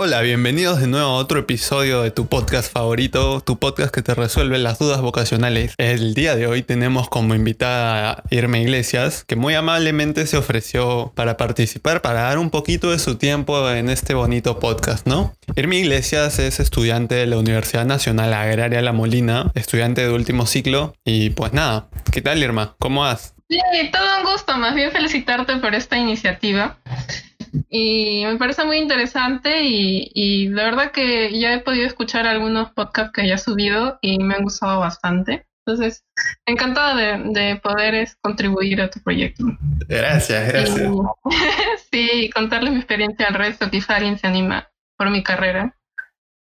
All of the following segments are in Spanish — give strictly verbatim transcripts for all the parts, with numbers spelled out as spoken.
Hola, bienvenidos de nuevo a otro episodio de tu podcast favorito, tu podcast que te resuelve las dudas vocacionales. El día de hoy tenemos como invitada a Irma Iglesias, que muy amablemente se ofreció para participar, para dar un poquito de su tiempo en este bonito podcast, ¿no? Irma Iglesias es estudiante de la Universidad Nacional Agraria La Molina, estudiante de último ciclo, y pues nada, ¿qué tal, Irma? ¿Cómo vas? Sí, todo un gusto, más bien felicitarte por esta iniciativa. Y me parece muy interesante y, y la verdad que ya he podido escuchar algunos podcasts que haya subido y me han gustado bastante. Entonces, encantada de, de poder contribuir a tu proyecto. Gracias, gracias. Sí, sí, contarles mi experiencia al resto, quizá alguien se anima por mi carrera.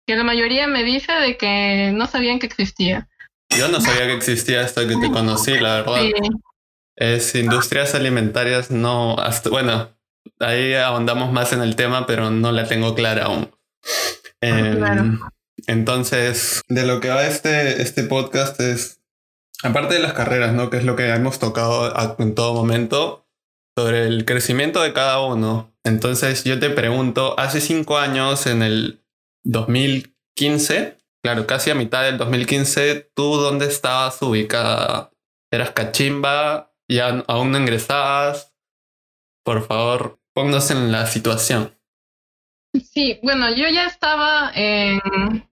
Que la mayoría me dice de que no sabían que existía. Yo no sabía que existía hasta que te conocí, la verdad. Sí. Es industrias alimentarias, no... Hasta, bueno... Ahí ahondamos más en el tema, pero no la tengo clara aún. Eh, claro. Entonces, de lo que va este, este podcast es, aparte de las carreras, ¿no? Que es lo que hemos tocado a, en todo momento, sobre el crecimiento de cada uno. Entonces, yo te pregunto, hace cinco años, en el dos mil quince, claro, casi a mitad del dos mil quince, ¿tú dónde estabas ubicada? ¿Eras cachimba? ¿Ya aún no ingresabas? Por favor, pónganse en la situación. Sí, bueno, yo ya estaba eh,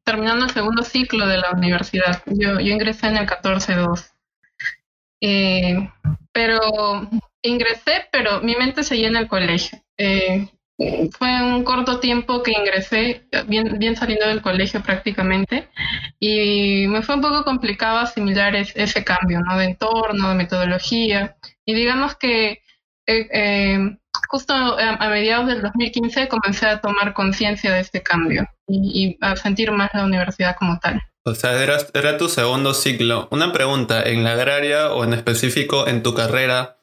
terminando el segundo ciclo de la universidad. Yo, yo ingresé en el catorce dos. Eh, pero ingresé, pero mi mente seguía en el colegio. Eh, fue un corto tiempo que ingresé, bien, bien saliendo del colegio prácticamente. Y me fue un poco complicado asimilar es, ese cambio, ¿no? De entorno, de metodología. Y digamos que Eh, eh, justo a, a mediados del dos mil quince comencé a tomar conciencia de este cambio y, y a sentir más la universidad como tal. O sea, era, era tu segundo ciclo. Una pregunta, en la agraria o en específico en tu carrera,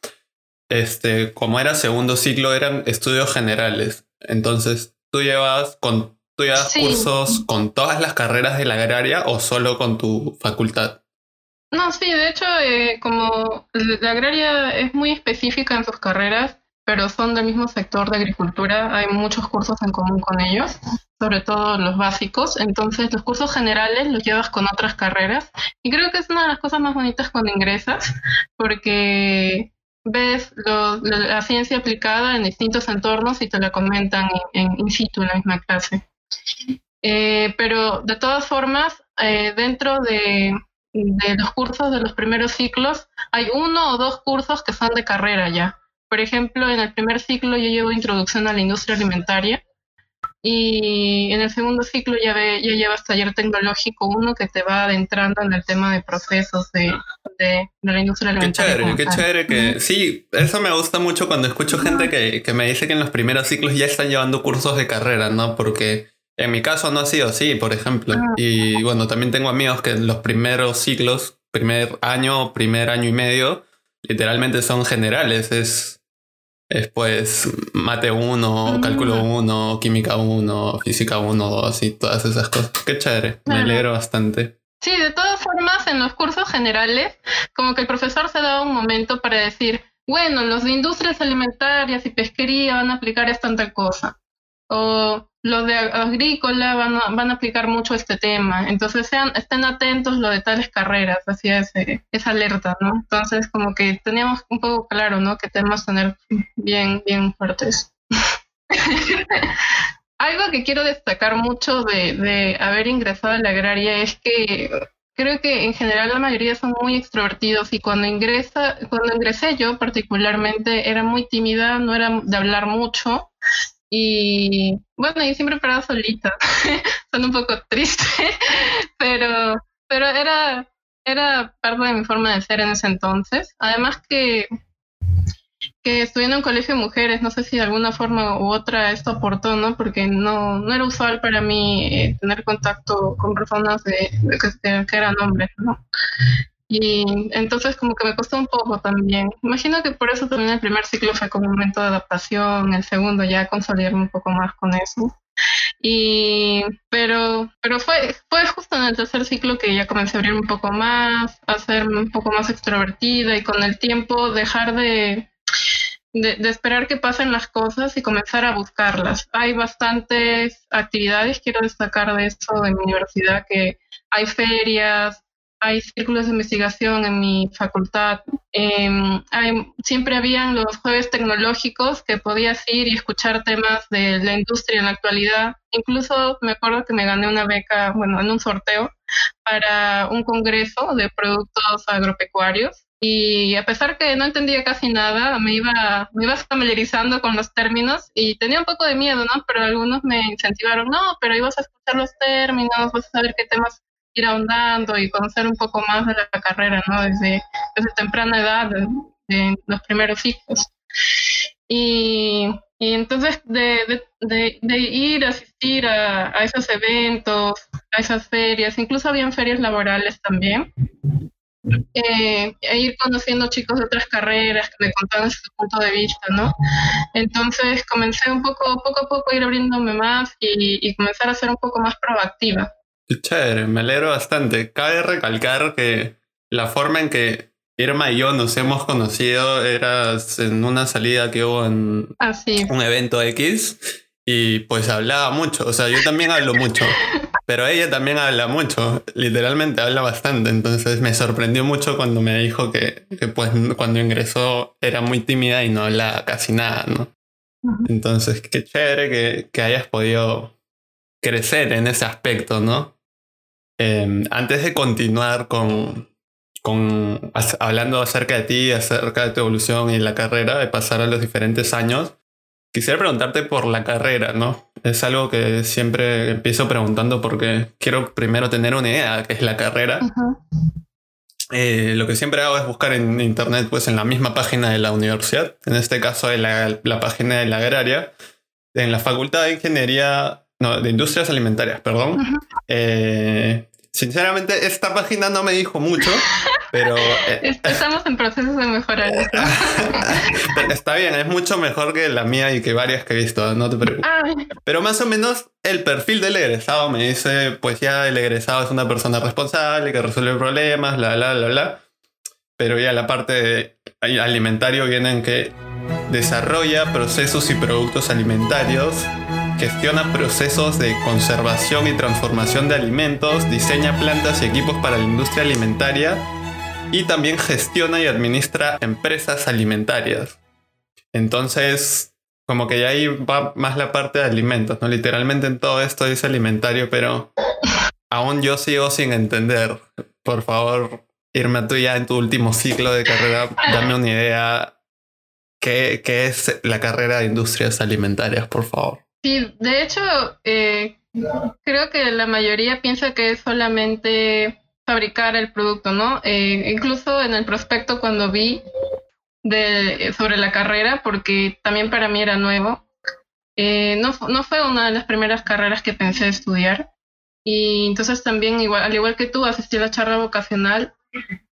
este, como era segundo ciclo, eran estudios generales. Entonces, ¿tú llevabas, con, tú llevabas sí. cursos con todas las carreras de la agraria o solo con tu facultad? No, sí, de hecho, eh, como la agraria es muy específica en sus carreras, pero son del mismo sector de agricultura, hay muchos cursos en común con ellos, sobre todo los básicos, entonces los cursos generales los llevas con otras carreras, y creo que es una de las cosas más bonitas cuando ingresas, porque ves lo, la ciencia aplicada en distintos entornos y te la comentan en, en in situ en la misma clase. Eh, pero de todas formas, eh, dentro de... de los cursos de los primeros ciclos, hay uno o dos cursos que son de carrera ya. Por ejemplo, en el primer ciclo yo llevo Introducción a la Industria Alimentaria y en el segundo ciclo ya, ve, ya llevas Taller Tecnológico uno que te va adentrando en el tema de procesos de, de, de la industria alimentaria. Qué chévere, qué tal. chévere. Que, sí, eso me gusta mucho cuando escucho gente que, que me dice que en los primeros ciclos ya están llevando cursos de carrera, ¿no? Porque... en mi caso no ha sido así, por ejemplo. Y bueno, también tengo amigos que en los primeros ciclos, primer año, primer año y medio, literalmente son generales. Es, es pues mate uno, cálculo uno, química uno, física uno, dos y todas esas cosas. Qué chévere, me alegro bastante. Sí, de todas formas, en los cursos generales, como que el profesor se da un momento para decir, bueno, los de industrias alimentarias y pesquería van a aplicar esta en tal cosa. O los de agrícola van a, van a aplicar mucho este tema. Entonces sean, estén atentos lo de tales carreras, así es, es alerta, ¿no? Entonces como que teníamos un poco claro, ¿no? Que tenemos que tener bien, bien fuertes. Algo que quiero destacar mucho de, de haber ingresado a la agraria es que creo que en general la mayoría son muy extrovertidos y cuando ingresa, cuando ingresé yo particularmente era muy tímida, no era de hablar mucho. Y bueno, yo siempre paraba solita, son un poco triste, pero, pero era, era parte de mi forma de ser en ese entonces. Además que, que estudié en un colegio de mujeres, no sé si de alguna forma u otra esto aportó, ¿no? Porque no, no era usual para mí eh, tener contacto con personas de, de, de, que eran hombres, ¿no? Y entonces como que me costó un poco también. Imagino que por eso también el primer ciclo fue como un momento de adaptación, el segundo ya consolidarme un poco más con eso. Y pero pero fue fue justo en el tercer ciclo que ya comencé a abrirme un poco más, a ser un poco más extrovertida y con el tiempo dejar de de, de esperar que pasen las cosas y comenzar a buscarlas. Hay bastantes actividades, quiero destacar de eso de mi universidad, que hay ferias, hay círculos de investigación en mi facultad, eh, hay, siempre habían los jueves tecnológicos que podías ir y escuchar temas de la industria en la actualidad. Incluso me acuerdo que me gané una beca, bueno, en un sorteo, para un congreso de productos agropecuarios. Y a pesar que no entendía casi nada, me iba, me iba familiarizando con los términos y tenía un poco de miedo, ¿no? Pero algunos me incentivaron, no, pero ahí vas a escuchar los términos, vas a saber qué temas ir ahondando y conocer un poco más de la carrera, ¿no? Desde, desde temprana edad, de, de los primeros ciclos. Y, y entonces de, de, de, de ir a asistir a, a esos eventos, a esas ferias, incluso habían ferias laborales también. Eh, e ir conociendo chicos de otras carreras que me contaban su punto de vista, ¿no? Entonces comencé un poco, poco a poco a ir abriéndome más y, y comenzar a ser un poco más proactiva. Chévere, me alegro bastante. Cabe recalcar que la forma en que Irma y yo nos hemos conocido era en una salida que hubo en Así. un evento X y pues hablaba mucho, o sea, yo también hablo mucho. Pero ella también habla mucho, literalmente habla bastante, entonces me sorprendió mucho cuando me dijo que, que pues cuando ingresó era muy tímida y no hablaba casi nada, ¿no? Uh-huh. Entonces, qué chévere que, que hayas podido crecer en ese aspecto, ¿no? Eh, antes de continuar con, con as, hablando acerca de ti, acerca de tu evolución y la carrera, de pasar a los diferentes años, quisiera preguntarte por la carrera, ¿no? Es algo que siempre empiezo preguntando porque quiero primero tener una idea de qué es la carrera. Uh-huh. Eh, lo que siempre hago es buscar en internet, pues en la misma página de la universidad, en este caso de la, la página de la agraria, en la Facultad de Ingeniería, no, de Industrias Alimentarias, perdón. Uh-huh. Eh, sinceramente, esta página no me dijo mucho, pero... Eh, Estamos en procesos de mejorar esto. Está bien, es mucho mejor que la mía y que varias que he visto, no te preocupes. Ay. Pero más o menos el perfil del egresado me dice, pues ya el egresado es una persona responsable, que resuelve problemas, bla, bla, bla, bla. Pero ya la parte de alimentario viene en que desarrolla procesos y productos alimentarios, gestiona procesos de conservación y transformación de alimentos, diseña plantas y equipos para la industria alimentaria y también gestiona y administra empresas alimentarias. Entonces, como que ya ahí va más la parte de alimentos, ¿no? Literalmente en todo esto dice alimentario, pero aún yo sigo sin entender. Por favor, Irma, tú ya en tu último ciclo de carrera, dame una idea qué, qué es la carrera de industrias alimentarias, por favor. Sí, de hecho, eh, creo que la mayoría piensa que es solamente fabricar el producto, ¿no? Eh, incluso en el prospecto cuando vi de, sobre la carrera, porque también para mí era nuevo, eh, no, no fue una de las primeras carreras que pensé estudiar. Y entonces también, igual, al igual que tú, asistí a la charla vocacional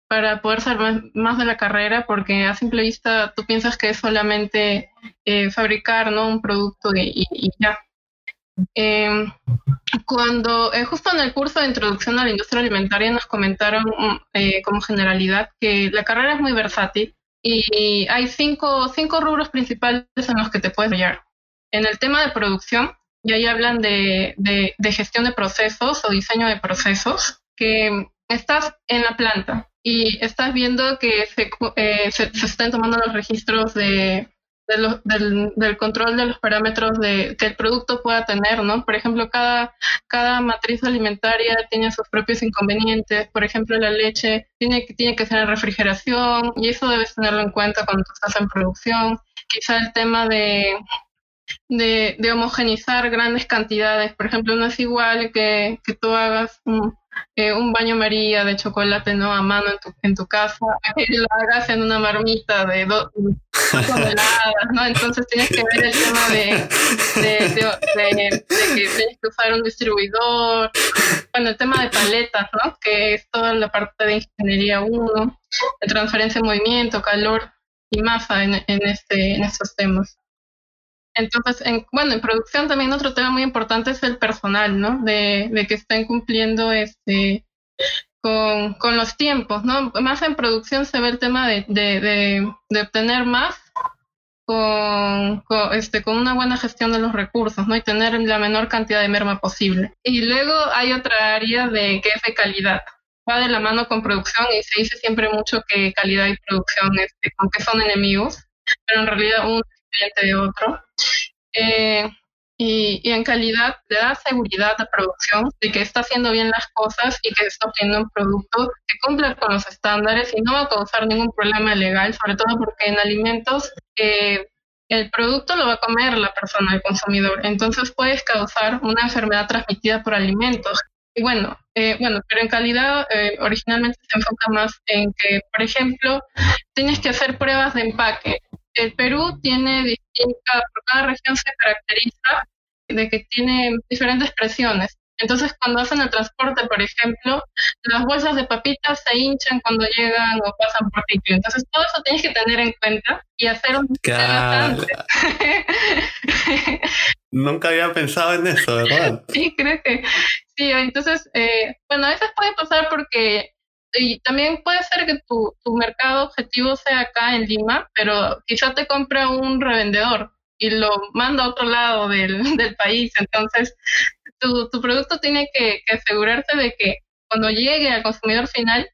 para poder saber más de la carrera, porque a simple vista tú piensas que es solamente eh, fabricar, ¿no?, un producto y, y, y ya. Eh, cuando eh, justo en el curso de Introducción a la Industria Alimentaria nos comentaron eh, como generalidad que la carrera es muy versátil y, y hay cinco, cinco rubros principales en los que te puedes hallar. En el tema de producción, y ahí hablan de, de, de gestión de procesos o diseño de procesos, que estás en la planta y estás viendo que se, eh, se, se están tomando los registros de, de lo, del, del control de los parámetros de, que el producto pueda tener, ¿no? Por ejemplo, cada, cada matriz alimentaria tiene sus propios inconvenientes. Por ejemplo, la leche tiene que, tiene que ser en refrigeración y eso debes tenerlo en cuenta cuando estás en producción. Quizá el tema de... De, de homogenizar grandes cantidades. Por ejemplo, no es igual que, que tú hagas un, eh, un baño María de chocolate, ¿no?, a mano en tu, en tu casa, que lo hagas en una marmita de dos toneladas, ¿no? Entonces tienes que ver el tema de, de, de, de, de que tienes que usar un distribuidor. Bueno, el tema de paletas, ¿no?, que es toda la parte de ingeniería uno, de transferencia de movimiento, calor y masa en, en, este, en estos temas. Entonces, en, bueno, en producción también otro tema muy importante es el personal, ¿no? De, de que estén cumpliendo este con, con los tiempos, ¿no? Más en producción se ve el tema de, de, de, de obtener más con, con, este, con una buena gestión de los recursos, ¿no? Y tener la menor cantidad de merma posible. Y luego hay otra área de, que es de calidad. Va de la mano con producción y se dice siempre mucho que calidad y producción, este, aunque son enemigos, pero en realidad uno es cliente de otro. Eh, y, y en calidad le da seguridad a la producción de que está haciendo bien las cosas y que está obteniendo un producto que cumple con los estándares y no va a causar ningún problema legal, sobre todo porque en alimentos eh, el producto lo va a comer la persona, el consumidor. Entonces puedes causar una enfermedad transmitida por alimentos. Y bueno, eh, bueno, pero en calidad eh, originalmente se enfoca más en que, por ejemplo, tienes que hacer pruebas de empaque. El Perú tiene distintas, por cada región se caracteriza de que tiene diferentes presiones. Entonces, cuando hacen el transporte, por ejemplo, las bolsas de papitas se hinchan cuando llegan o pasan por sitio. Entonces, todo eso tienes que tener en cuenta y hacer un... Nunca había pensado en eso, ¿verdad? Sí, creo que... Sí, entonces, eh, bueno, a veces puede pasar porque... Y también puede ser que tu, tu mercado objetivo sea acá en Lima, pero quizá te compra un revendedor y lo manda a otro lado del, del país. Entonces... Tu, tu producto tiene que, que asegurarse de que cuando llegue al consumidor final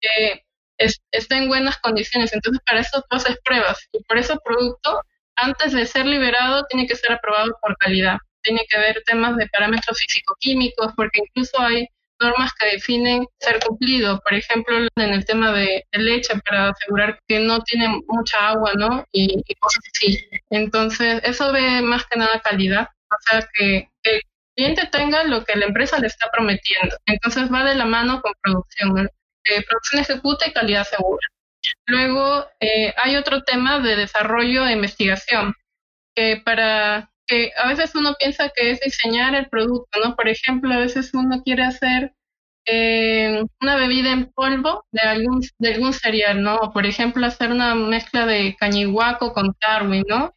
eh, es, esté en buenas condiciones. Entonces, para eso tú haces pruebas. Y por eso el producto, antes de ser liberado, tiene que ser aprobado por calidad. Tiene que ver temas de parámetros físico-químicos, porque incluso hay normas que definen ser cumplido. Por ejemplo, en el tema de, de leche, para asegurar que no tiene mucha agua, ¿no? Y, y cosas así. Entonces, eso ve más que nada calidad. O sea, que... que cliente tenga lo que la empresa le está prometiendo. Entonces va de la mano con producción, ¿no? Eh, producción ejecuta y calidad segura. Luego eh, hay otro tema de desarrollo e investigación, que para que a veces uno piensa que es diseñar el producto, ¿no? Por ejemplo, a veces uno quiere hacer eh, una bebida en polvo de algún de algún cereal, ¿no? O por ejemplo, hacer una mezcla de cañihuaco con tarwi, ¿no?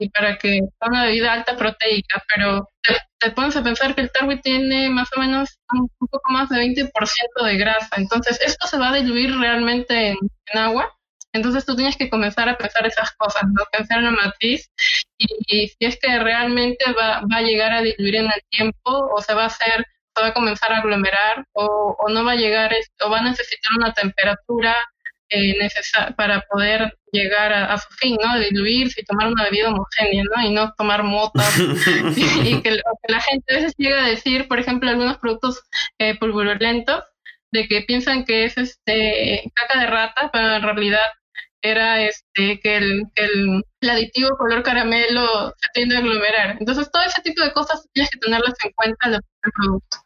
Y para que sea una bebida alta proteica, pero te, te pones a pensar que el tarwi tiene más o menos un, un poco más de veinte por ciento de grasa. Entonces, esto se va a diluir realmente en, en agua. Entonces, tú tienes que comenzar a pensar esas cosas, ¿no? Pensar en la matriz y, y si es que realmente va, va a llegar a diluir en el tiempo o se va a hacer, se va a comenzar a aglomerar o, o no va a llegar, o va a necesitar una temperatura Eh, necesar, para poder llegar a, a su fin, ¿no? Diluirse y tomar una bebida homogénea, ¿no? Y no tomar motas. y, y que, que la gente a veces llega a decir, por ejemplo, algunos productos eh, pulverulentos, de que piensan que es este caca de rata, pero en realidad era este que el, que el, el aditivo color caramelo se tiende a aglomerar. Entonces, todo ese tipo de cosas tienes que tenerlas en cuenta del producto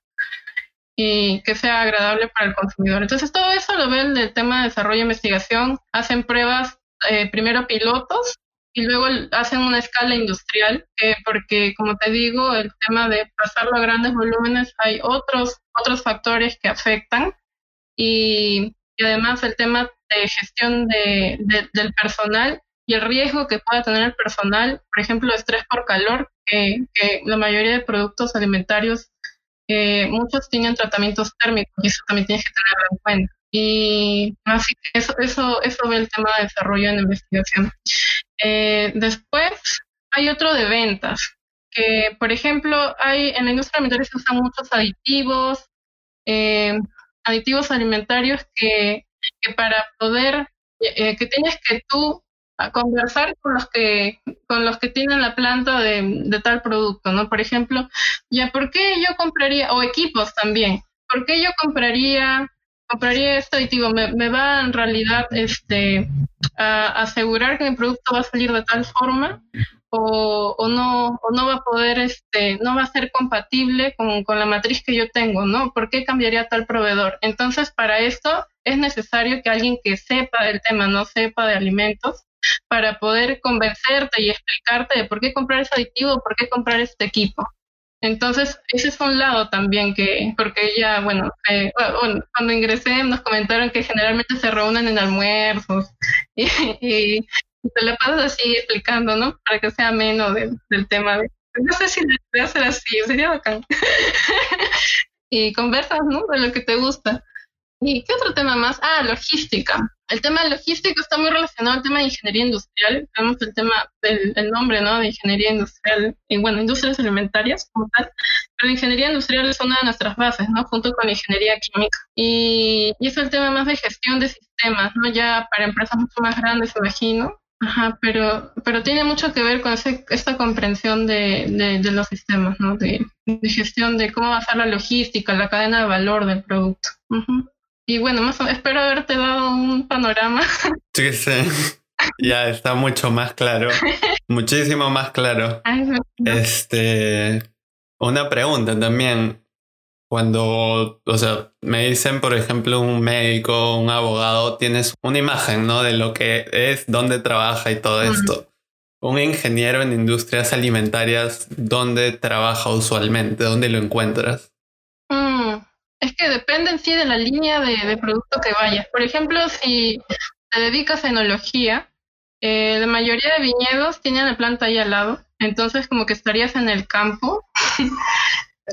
y que sea agradable para el consumidor. Entonces, todo eso lo ven del tema de desarrollo e investigación. Hacen pruebas, eh, primero pilotos, y luego hacen una escala industrial, eh, porque, como te digo, el tema de pasarlo a grandes volúmenes, hay otros, otros factores que afectan, y, y además el tema de gestión de, de, del personal y el riesgo que pueda tener el personal, por ejemplo, estrés por calor, eh, que la mayoría de productos alimentarios Eh, muchos tienen tratamientos térmicos y eso también tienes que tenerlo en cuenta. Y así que eso, eso, eso ve el tema de desarrollo en investigación. Eh, después hay otro de ventas, que por ejemplo hay en la industria alimentaria se usan muchos aditivos, eh, aditivos alimentarios que, que para poder, eh, que tienes que tú conversar con los que con los que tienen la planta de, de tal producto, ¿no? Por ejemplo, ya ¿por qué yo compraría, o equipos también, ¿por qué yo compraría compraría esto y digo, me, me va en realidad este a asegurar que mi producto va a salir de tal forma o, o no o no va a poder este no va a ser compatible con, con la matriz que yo tengo, ¿no? ¿Por qué cambiaría a tal proveedor? Entonces, para esto es necesario que alguien que sepa del tema, no sepa de alimentos, para poder convencerte y explicarte de por qué comprar ese aditivo, por qué comprar este equipo. Entonces, ese es un lado también que, porque ya, bueno, eh, bueno cuando ingresé nos comentaron que generalmente se reúnen en almuerzos y, y, y te la pasas así explicando, ¿no? Para que sea ameno de, del tema. De, no sé si le voy a hacer así, sería bacán. Y conversas, ¿no? De lo que te gusta. ¿Y qué otro tema más? Ah, logística. El tema logístico está muy relacionado al tema de ingeniería industrial. Vemos el tema, el, el nombre, ¿no?, de ingeniería industrial, y bueno, industrias alimentarias como tal. Pero la ingeniería industrial es una de nuestras bases, ¿no?, junto con la ingeniería química. Y, y es el tema más de gestión de sistemas, ¿no?, ya para empresas mucho más grandes, imagino. Ajá, pero, pero tiene mucho que ver con ese, esta comprensión de, de, de los sistemas, ¿no?, de, de gestión de cómo va a ser la logística, la cadena de valor del producto. Uh-huh. Y bueno, más o menos, espero haberte dado un panorama. Sí, sí. Ya está mucho más claro. Muchísimo más claro. Ay, no. Este, una pregunta también. Cuando, o sea, me dicen, por ejemplo, un médico, un abogado, tienes una imagen, ¿no?, de lo que es, dónde trabaja y todo uh-huh. esto. Un ingeniero en industrias alimentarias, ¿dónde trabaja usualmente? ¿Dónde lo encuentras? Es que depende en sí de la línea de, de producto que vayas. Por ejemplo, si te dedicas a enología, eh, la mayoría de viñedos tienen la planta ahí al lado, entonces como que estarías en el campo,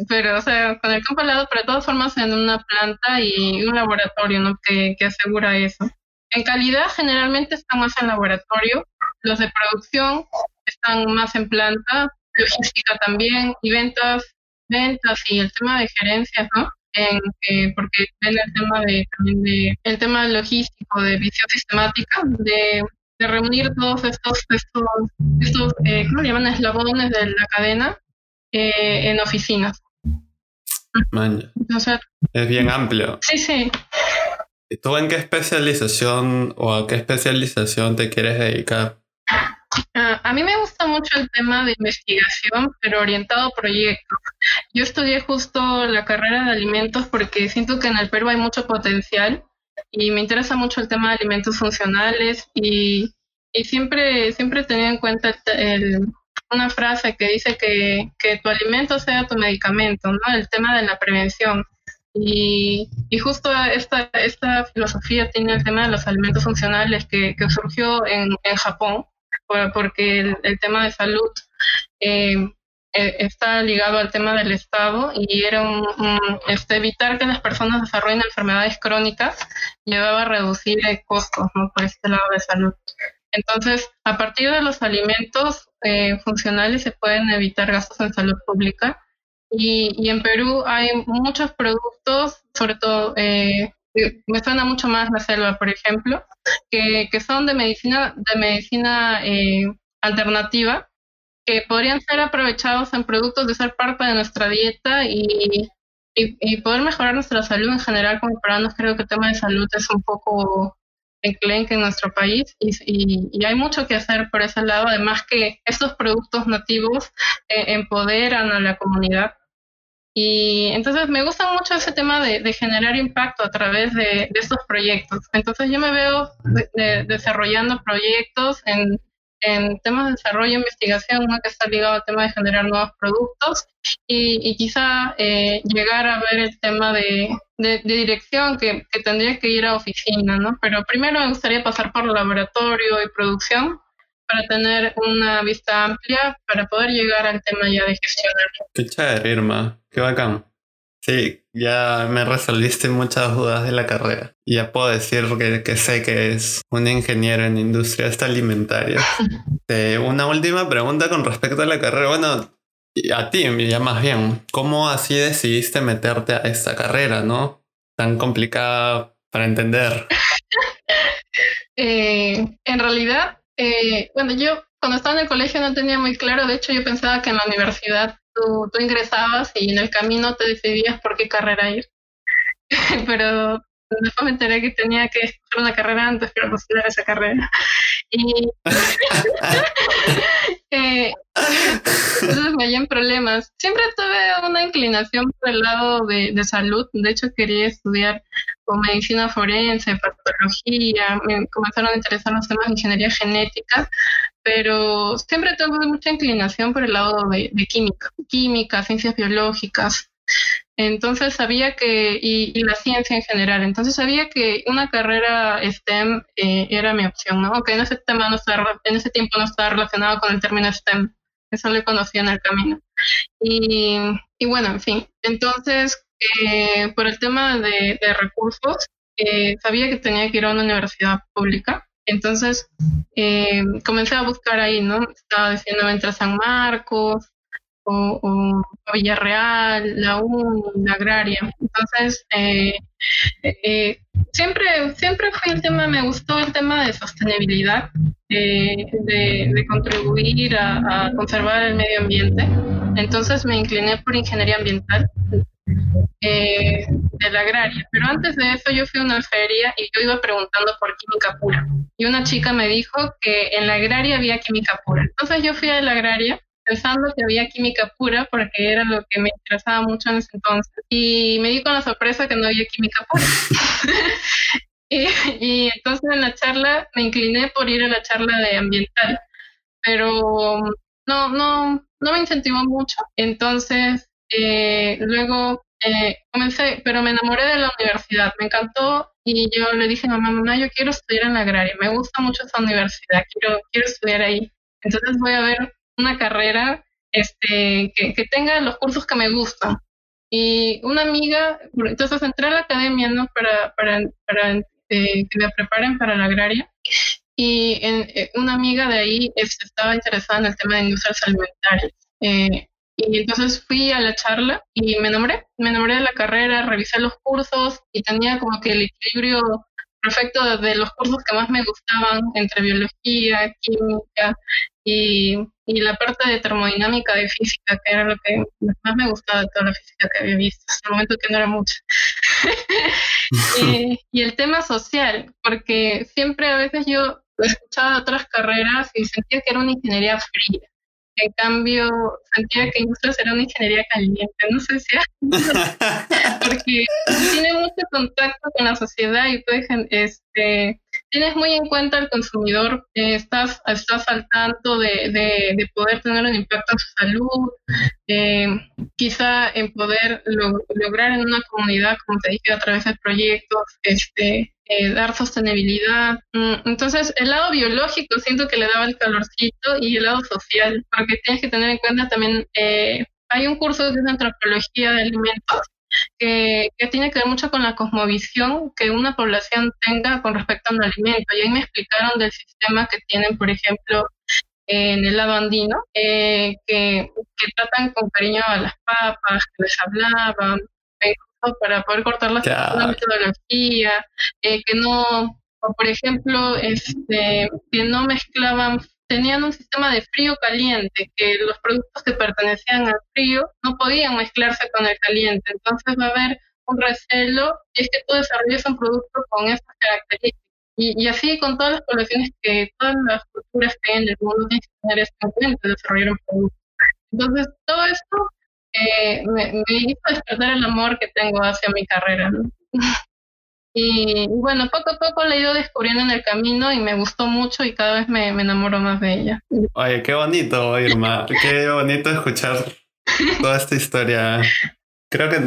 pero o sea, con el campo al lado, pero de todas formas en una planta y un laboratorio, ¿no?, que, que asegura eso. En calidad generalmente están más en laboratorio, los de producción están más en planta, logística también, y ventas, ventas y el tema de gerencias, ¿no?, en eh, porque ven el tema de también de el tema logístico, de visión sistemática, de, de reunir todos estos estos estos eh, ¿cómo le llaman?, eslabones de la cadena eh, en oficinas. Man, entonces, es bien amplio. Sí, sí. ¿Tú en qué especialización o a qué especialización te quieres dedicar? Uh, a mí me gusta mucho el tema de investigación, pero orientado a proyectos. Yo estudié justo la carrera de alimentos porque siento que en el Perú hay mucho potencial y me interesa mucho el tema de alimentos funcionales y, y siempre, siempre he tenido en cuenta el, una frase que dice que, que tu alimento sea tu medicamento, ¿no?, el tema de la prevención. Y, y justo esta, esta filosofía tiene el tema de los alimentos funcionales que, que surgió en, en Japón, porque el, el tema de salud eh, eh, está ligado al tema del Estado y era un, un, este, evitar que las personas desarrollen enfermedades crónicas llevaba a reducir costos, ¿no?, por este lado de salud. Entonces, a partir de los alimentos eh, funcionales se pueden evitar gastos en salud pública y, y en Perú hay muchos productos, sobre todo... Eh, me suena mucho más la selva, por ejemplo, que, que son de medicina de medicina eh, alternativa, que podrían ser aprovechados en productos de ser parte de nuestra dieta y, y, y poder mejorar nuestra salud en general. Como peruanos, creo que el tema de salud es un poco enclenque en nuestro país y, y, y hay mucho que hacer por ese lado, además que estos productos nativos eh, empoderan a la comunidad. Y entonces me gusta mucho ese tema de, de generar impacto a través de, de estos proyectos. Entonces yo me veo de, de desarrollando proyectos en, en temas de desarrollo e investigación, ¿no?, que está ligado al tema de generar nuevos productos y, y quizá eh, llegar a ver el tema de, de, de dirección que, que tendría que ir a oficina, ¿no? Pero primero me gustaría pasar por laboratorio y producción para tener una vista amplia, para poder llegar al tema ya de gestionar. Qué chévere, Irma. Qué bacán. Sí, ya me resolviste muchas dudas de la carrera. Ya puedo decir que, que sé que es un ingeniero en industrias alimentarias. eh, una última pregunta con respecto a la carrera. Bueno, a ti, ya más bien. ¿Cómo así decidiste meterte a esta carrera, no? Tan complicada para entender. eh, en realidad... Eh, bueno, yo cuando estaba en el colegio no tenía muy claro. De hecho, yo pensaba que en la universidad tú, tú ingresabas y en el camino te decidías por qué carrera ir. Pero después me enteré que tenía que escoger una carrera antes para postular esa carrera. Y eh, entonces me hallé en problemas. Siempre tuve una inclinación por el lado de, de salud. De hecho, quería estudiar con medicina forense, patología. Me comenzaron a interesar los temas de ingeniería genética, pero siempre tuve mucha inclinación por el lado de, de química, química, ciencias biológicas. Entonces sabía que, y, y la ciencia en general, entonces sabía que una carrera STEM eh, era mi opción, ¿no? Que en ese tema no estaba, en ese tiempo no estaba relacionado con el término STEM, eso lo conocí en el camino. Y, y bueno, en fin, entonces eh, por el tema de, de recursos, eh, sabía que tenía que ir a una universidad pública. Entonces eh, comencé a buscar ahí, ¿no? Estaba diciendo entre San Marcos o, o Villarreal, la U, la Agraria. Entonces eh, eh, siempre siempre fue el tema, me gustó el tema de sostenibilidad, eh, de, de contribuir a, a conservar el medio ambiente. Entonces me incliné por ingeniería ambiental eh, de la Agraria. Pero antes de eso yo fui a una feria y yo iba preguntando por química pura. Y una chica me dijo que en la Agraria había química pura. Entonces yo fui a la Agraria pensando que había química pura porque era lo que me interesaba mucho en ese entonces. Y me di con la sorpresa que no había química pura. y, y entonces en la charla me incliné por ir a la charla de ambiental. Pero no, no... no me incentivó mucho, entonces eh, luego eh, comencé, pero me enamoré de la universidad, me encantó y yo le dije, mamá, mamá, yo quiero estudiar en la Agraria, me gusta mucho esa universidad, quiero, quiero estudiar ahí, entonces voy a ver una carrera este, que, que tenga los cursos que me gustan. Y una amiga, entonces entré a la academia, ¿no? para, para, para eh, que me preparen para la Agraria. Y en, eh, una amiga de ahí estaba interesada en el tema de industrias alimentarias. Eh, y entonces fui a la charla y me enamoré. Me enamoré de la carrera, revisé los cursos y tenía como que el equilibrio perfecto de los cursos que más me gustaban entre biología, química y, y la parte de termodinámica de física, que era lo que más me gustaba de toda la física que había visto. Hasta el momento que no era mucha. eh, y el tema social, porque siempre a veces yo escuchaba otras carreras y sentía que era una ingeniería fría. En cambio, sentía que industrias era una ingeniería caliente. No sé si porque tiene mucho contacto con la sociedad y puedes, este, tienes muy en cuenta al consumidor. Eh, estás, estás al tanto de, de, de poder tener un impacto en su salud. Eh, quizá en poder lo, lograr en una comunidad, como te dije, a través de proyectos, este, Eh, dar sostenibilidad. Entonces, el lado biológico siento que le daba el calorcito y el lado social, porque tienes que tener en cuenta también, eh, hay un curso de Antropología de Alimentos que, que tiene que ver mucho con la cosmovisión que una población tenga con respecto a un alimento. Y ahí me explicaron del sistema que tienen, por ejemplo, en el lado andino, eh, que, que tratan con cariño a las papas, que les hablaban, eh, para poder cortar las yeah. una metodología, eh, que no, por ejemplo, este, que no mezclaban, tenían un sistema de frío-caliente, que los productos que pertenecían al frío no podían mezclarse con el caliente, entonces va a haber un recelo, y es que tú desarrollas un producto con esas características. Y, y así con todas las poblaciones, que todas las culturas que hay en el mundo tienen que tener esto en cuenta, desarrollar un producto. Entonces, todo esto Eh, me, me hizo despertar el amor que tengo hacia mi carrera, ¿no? Y bueno, poco a poco la he ido descubriendo en el camino y me gustó mucho y cada vez me, me enamoro más de ella. Oye, qué bonito, Irma, qué bonito escuchar toda esta historia. Creo que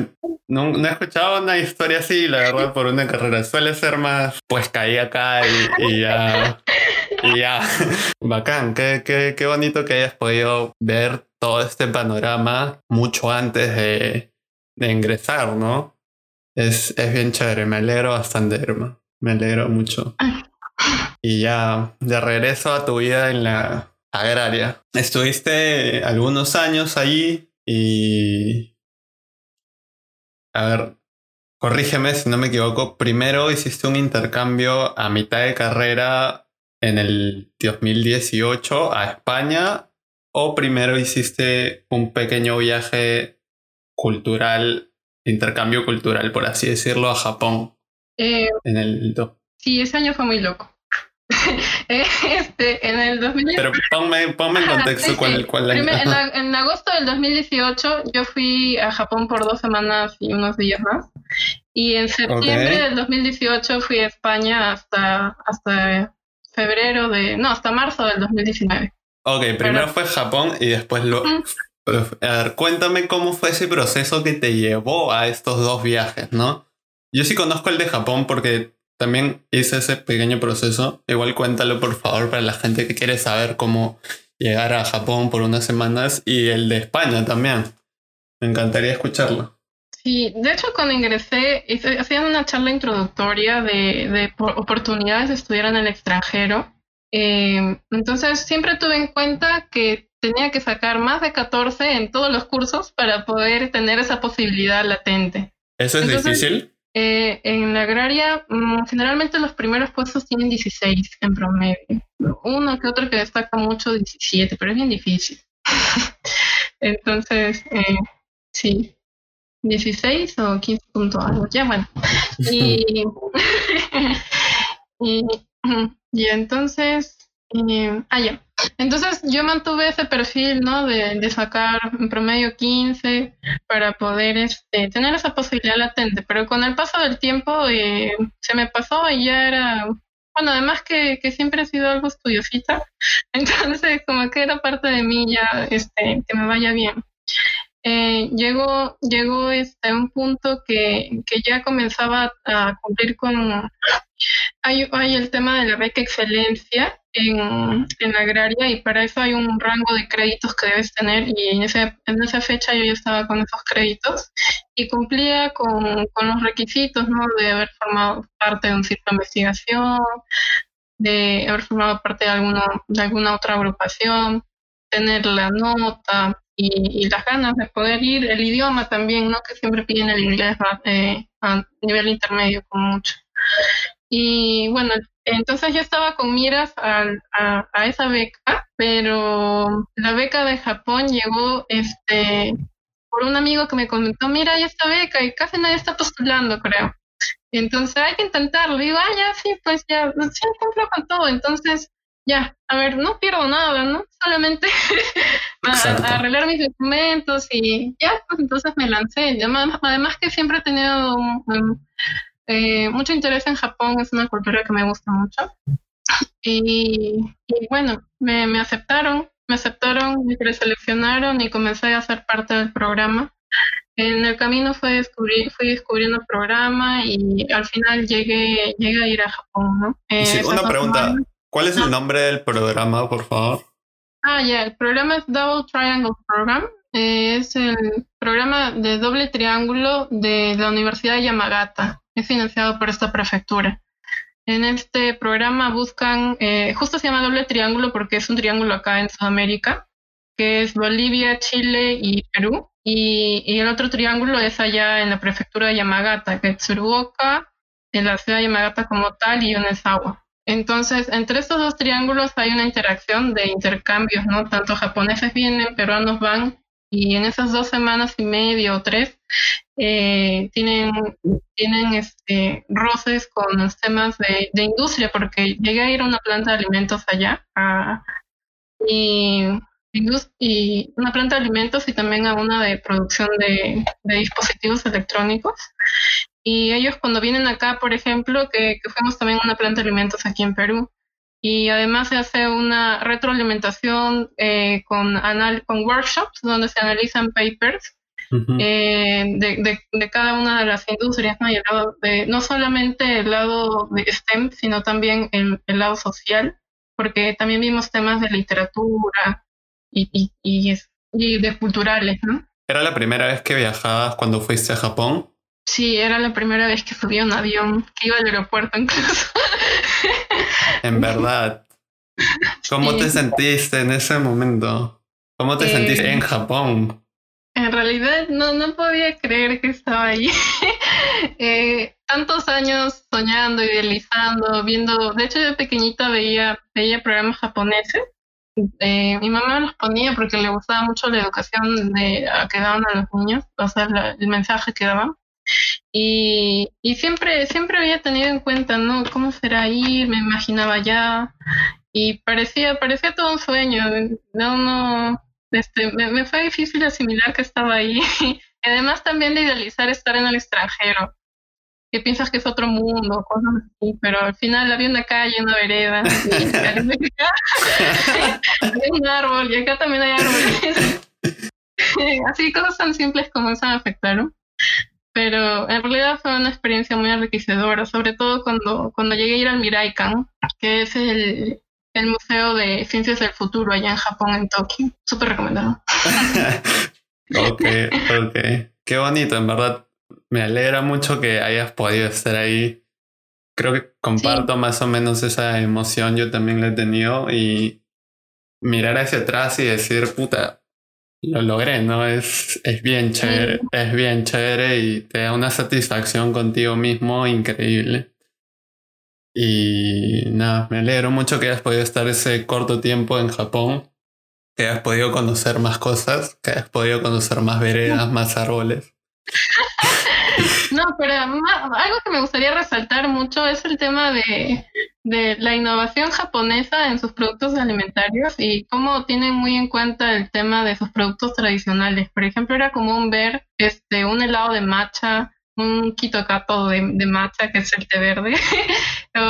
no, no he escuchado una historia así, la verdad, por una carrera. Suele ser más, pues caí acá y, y ya... Y ya, bacán, qué, qué, qué bonito que hayas podido ver todo este panorama mucho antes de, de ingresar, ¿no? Es, es bien chévere, me alegro bastante, Irma, me alegro mucho. Y ya, de regreso a tu vida en la Agraria. Estuviste algunos años allí y... A ver, corrígeme si no me equivoco, primero hiciste un intercambio a mitad de carrera en el dos mil dieciocho a España, o primero hiciste un pequeño viaje cultural, intercambio cultural, por así decirlo, a Japón. Eh, en el do... Sí, ese año fue muy loco. este, en el dos mil dieciocho... Pero ponme, ponme en contexto cuál, cuál año. En, la, en agosto del dos mil dieciocho yo fui a Japón por dos semanas y unos días más. Y en septiembre okay. del dos mil dieciocho fui a España hasta... hasta febrero de... No, hasta marzo del dos mil diecinueve. Ok, primero Pero, fue Japón y después lo... Uh-huh. A ver, cuéntame cómo fue ese proceso que te llevó a estos dos viajes, ¿no? Yo sí conozco el de Japón porque también hice ese pequeño proceso. Igual cuéntalo, por favor, para la gente que quiere saber cómo llegar a Japón por unas semanas. Y el de España también. Me encantaría escucharlo. Sí, de hecho cuando ingresé, hacían una charla introductoria de, de oportunidades de estudiar en el extranjero. Eh, entonces siempre tuve en cuenta que tenía que sacar más de catorce en todos los cursos para poder tener esa posibilidad latente. ¿Eso es entonces, difícil? Eh, en la agraria, generalmente los primeros puestos tienen dieciséis en promedio. Uno que otro que destaca mucho, diecisiete, pero es bien difícil. Entonces, eh, sí, dieciséis o quince punto algo, ya bueno. Y, y, y entonces, eh, ah, ya. Entonces yo mantuve ese perfil, ¿no? De, de sacar en promedio quince para poder este, tener esa posibilidad latente. Pero con el paso del tiempo eh, se me pasó y ya era... Bueno, además que, que siempre he sido algo estudiosita, entonces como que era parte de mí ya este, que me vaya bien. Eh, llegó llegó este, un punto que, que ya comenzaba a cumplir con... Hay, hay el tema de la beca excelencia en, en la agraria y para eso hay un rango de créditos que debes tener y en, ese, en esa fecha yo ya estaba con esos créditos y cumplía con, con los requisitos, ¿no? De haber formado parte de un ciclo de investigación, de haber formado parte de, alguno, de alguna otra agrupación, tener la nota y, y las ganas de poder ir, el idioma también, ¿no? Que siempre piden el inglés eh, a nivel intermedio con mucho. Y bueno, entonces yo estaba con miras a, a, a esa beca, pero la beca de Japón llegó este por un amigo que me comentó, mira, hay esta beca y casi nadie está postulando, creo. Entonces hay que intentarlo. Y digo, ah, ya, sí, pues ya, sí, cumplo con todo. Entonces, ya, a ver, no pierdo nada, ¿no? Solamente a, a arreglar mis documentos y ya, pues entonces me lancé. Además, además que siempre he tenido... Um, Eh, mucho interés en Japón, es una cultura que me gusta mucho y, y bueno, me, me aceptaron, me aceptaron, me preseleccionaron y comencé a ser parte del programa. En el camino fui, descubri- fui descubriendo el programa y al final llegué, llegué a ir a Japón, ¿no? Eh, sí, una pregunta, semanas. ¿Cuál es el nombre del programa, por favor? Ah, ya, yeah, el programa es Double Triangle Program. Eh, es el programa de doble triángulo de la Universidad de Yamagata. Es financiado por esta prefectura. En este programa buscan, eh, justo se llama Doble Triángulo porque es un triángulo acá en Sudamérica, que es Bolivia, Chile y Perú. Y, y el otro triángulo es allá en la prefectura de Yamagata, que es Tsuruoka, en la ciudad de Yamagata como tal, y Onezawa. Entonces, entre estos dos triángulos hay una interacción de intercambios, ¿no? Tanto japoneses vienen, peruanos van, y en esas dos semanas y media o tres eh, tienen, tienen este, roces con los temas de, de industria, porque llegué a ir a una planta de alimentos allá, a, y, y una planta de alimentos y también a una de producción de, de dispositivos electrónicos. Y ellos cuando vienen acá, por ejemplo, que, que fuimos también a una planta de alimentos aquí en Perú, y además se hace una retroalimentación eh, con, anal- con workshops donde se analizan papers uh-huh. eh, de, de, de cada una de las industrias, ¿no? Y el lado de, no solamente el lado de STEM, sino también el, el lado social, porque también vimos temas de literatura y, y, y, y de culturales, ¿no? ¿Era la primera vez que viajabas cuando fuiste a Japón? Sí, era la primera vez que subí a un avión, que iba al aeropuerto incluso. En verdad. ¿Cómo sí. te sentiste en ese momento? ¿Cómo te eh, sentiste en Japón? En realidad no, no podía creer que estaba allí. eh, tantos años soñando, idealizando, viendo... De hecho, yo de pequeñita veía, veía programas japoneses. Eh, mi mamá los ponía porque le gustaba mucho la educación de, que daban a los niños, o sea, la, el mensaje que daban. Y, y siempre siempre había tenido en cuenta, ¿no? ¿Cómo será ir? Me imaginaba ya. Y parecía parecía todo un sueño. No, no, este, me, me fue difícil asimilar que estaba ahí. Y además también de idealizar estar en el extranjero. Que piensas que es otro mundo, cosas así. Pero al final había una calle, una vereda. Y había un árbol. Y acá también hay árboles. Así cosas tan simples comienzan a afectar, ¿no? Pero en realidad fue una experiencia muy enriquecedora, sobre todo cuando, cuando llegué a ir al Miraikan, que es el, el Museo de Ciencias del Futuro allá en Japón, en Tokio. Súper recomendado. Ok, ok. Qué bonito, en verdad. Me alegra mucho que hayas podido estar ahí. Creo que comparto sí. más o menos esa emoción, yo también la he tenido, y mirar hacia atrás y decir, puta, lo logré, ¿no? Es, es bien chévere, sí. es bien chévere y te da una satisfacción contigo mismo increíble. Y nada, me alegro mucho que hayas podido estar ese corto tiempo en Japón, que hayas podido conocer más cosas, que hayas podido conocer más veredas, más árboles. No, pero algo que me gustaría resaltar mucho es el tema de, de la innovación japonesa en sus productos alimentarios y cómo tienen muy en cuenta el tema de sus productos tradicionales. Por ejemplo, era común ver este un helado de matcha, un kitokato de, de matcha, que es el té verde, o,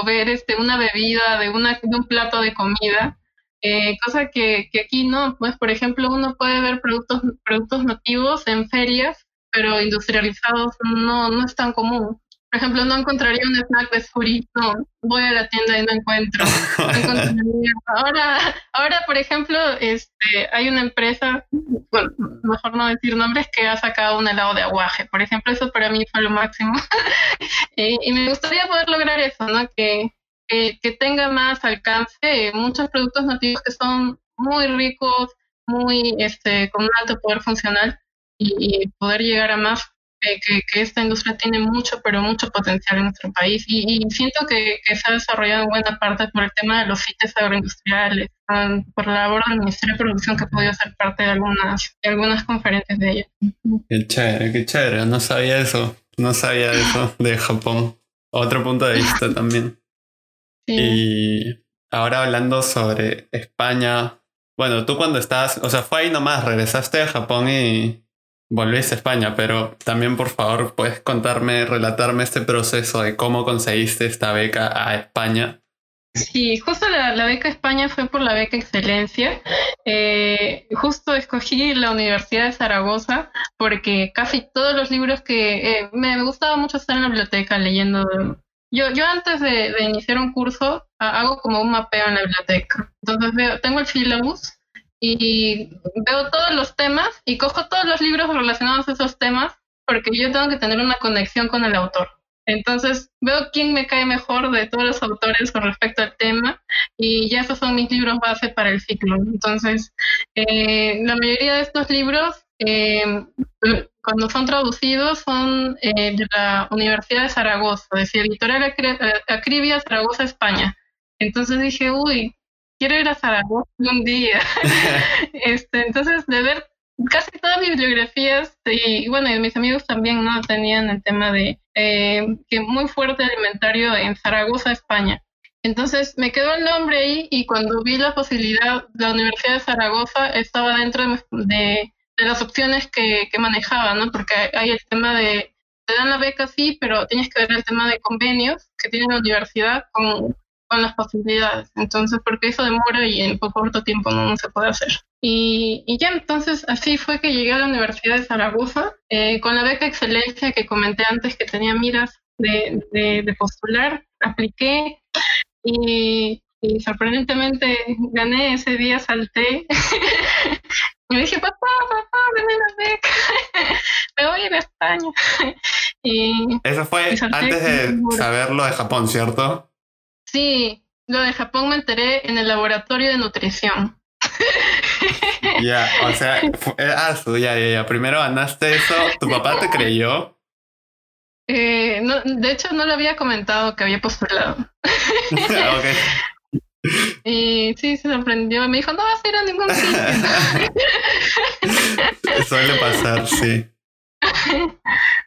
o ver este una bebida de, una, de un plato de comida. Eh, cosa que, que aquí no, pues por ejemplo uno puede ver productos productos nativos en ferias, pero industrializados no, no es tan común. Por ejemplo, no encontraría un snack de suri, no, voy a la tienda y no encuentro. No encontraría. Ahora, ahora por ejemplo, este, hay una empresa, bueno, mejor no decir nombres, que ha sacado un helado de aguaje, por ejemplo, eso para mí fue lo máximo. y, y me gustaría poder lograr eso, ¿no? Que Que, que tenga más alcance, muchos productos nativos que son muy ricos, muy este con un alto poder funcional y, y poder llegar a más, eh, que, que esta industria tiene mucho, pero mucho potencial en nuestro país. Y, y siento que, que se ha desarrollado en buena parte por el tema de los CITEs agroindustriales, por la labor del Ministerio de Producción, que he podido ser parte de algunas, de algunas conferencias de ellas. Qué chévere, qué chévere, no sabía eso, no sabía eso de Japón. Otro punto de vista también. Sí. Y ahora hablando sobre España, bueno, tú cuando estabas, o sea, fue ahí nomás, regresaste a Japón y volviste a España, pero también por favor puedes contarme, relatarme este proceso de cómo conseguiste esta beca a España. Sí, justo la, la beca España fue por la beca Excelencia. Eh, justo escogí la Universidad de Zaragoza porque casi todos los libros que... Eh, me gustaba mucho estar en la biblioteca leyendo... De, Yo, yo antes de, de iniciar un curso hago como un mapeo en la biblioteca. Entonces veo, tengo el syllabus y veo todos los temas y cojo todos los libros relacionados a esos temas porque yo tengo que tener una conexión con el autor. Entonces veo quién me cae mejor de todos los autores con respecto al tema y ya esos son mis libros base para el ciclo. Entonces eh, la mayoría de estos libros... Eh, cuando son traducidos son eh, de la Universidad de Zaragoza, es decir, Editorial Acri- Acribia, Zaragoza, España. Entonces dije, uy, quiero ir a Zaragoza un día. este, entonces, de ver casi todas mis bibliografías, y bueno, y mis amigos también, ¿no? Tenían el tema de eh, que muy fuerte alimentario en Zaragoza, España. Entonces me quedó el nombre ahí, y cuando vi la posibilidad, la Universidad de Zaragoza estaba dentro de... de de las opciones que, que manejaba, ¿no? Porque hay el tema de, te dan la beca, sí, pero tienes que ver el tema de convenios que tiene la universidad con, con las posibilidades. Entonces, porque eso demora y en poco corto tiempo no, no se puede hacer. Y, y ya, entonces, así fue que llegué a la Universidad de Zaragoza, eh, con la beca Excelencia que comenté antes, que tenía miras de, de, de postular, apliqué y, y sorprendentemente gané ese día, salté. Me dije, papá, papá, dame la beca, me voy a ir a España. Y eso fue antes de saber lo de Japón, ¿cierto? Sí, lo de Japón me enteré en el laboratorio de nutrición. Ya, yeah, o sea, fue, ah, ya, yeah, ya, yeah, ya. Primero ganaste eso, ¿tu papá te creyó? Eh, no, de hecho, no le había comentado que había postulado. Okay. Y sí, se sorprendió. Me dijo, no vas a ir a ningún sitio. Suele pasar, sí.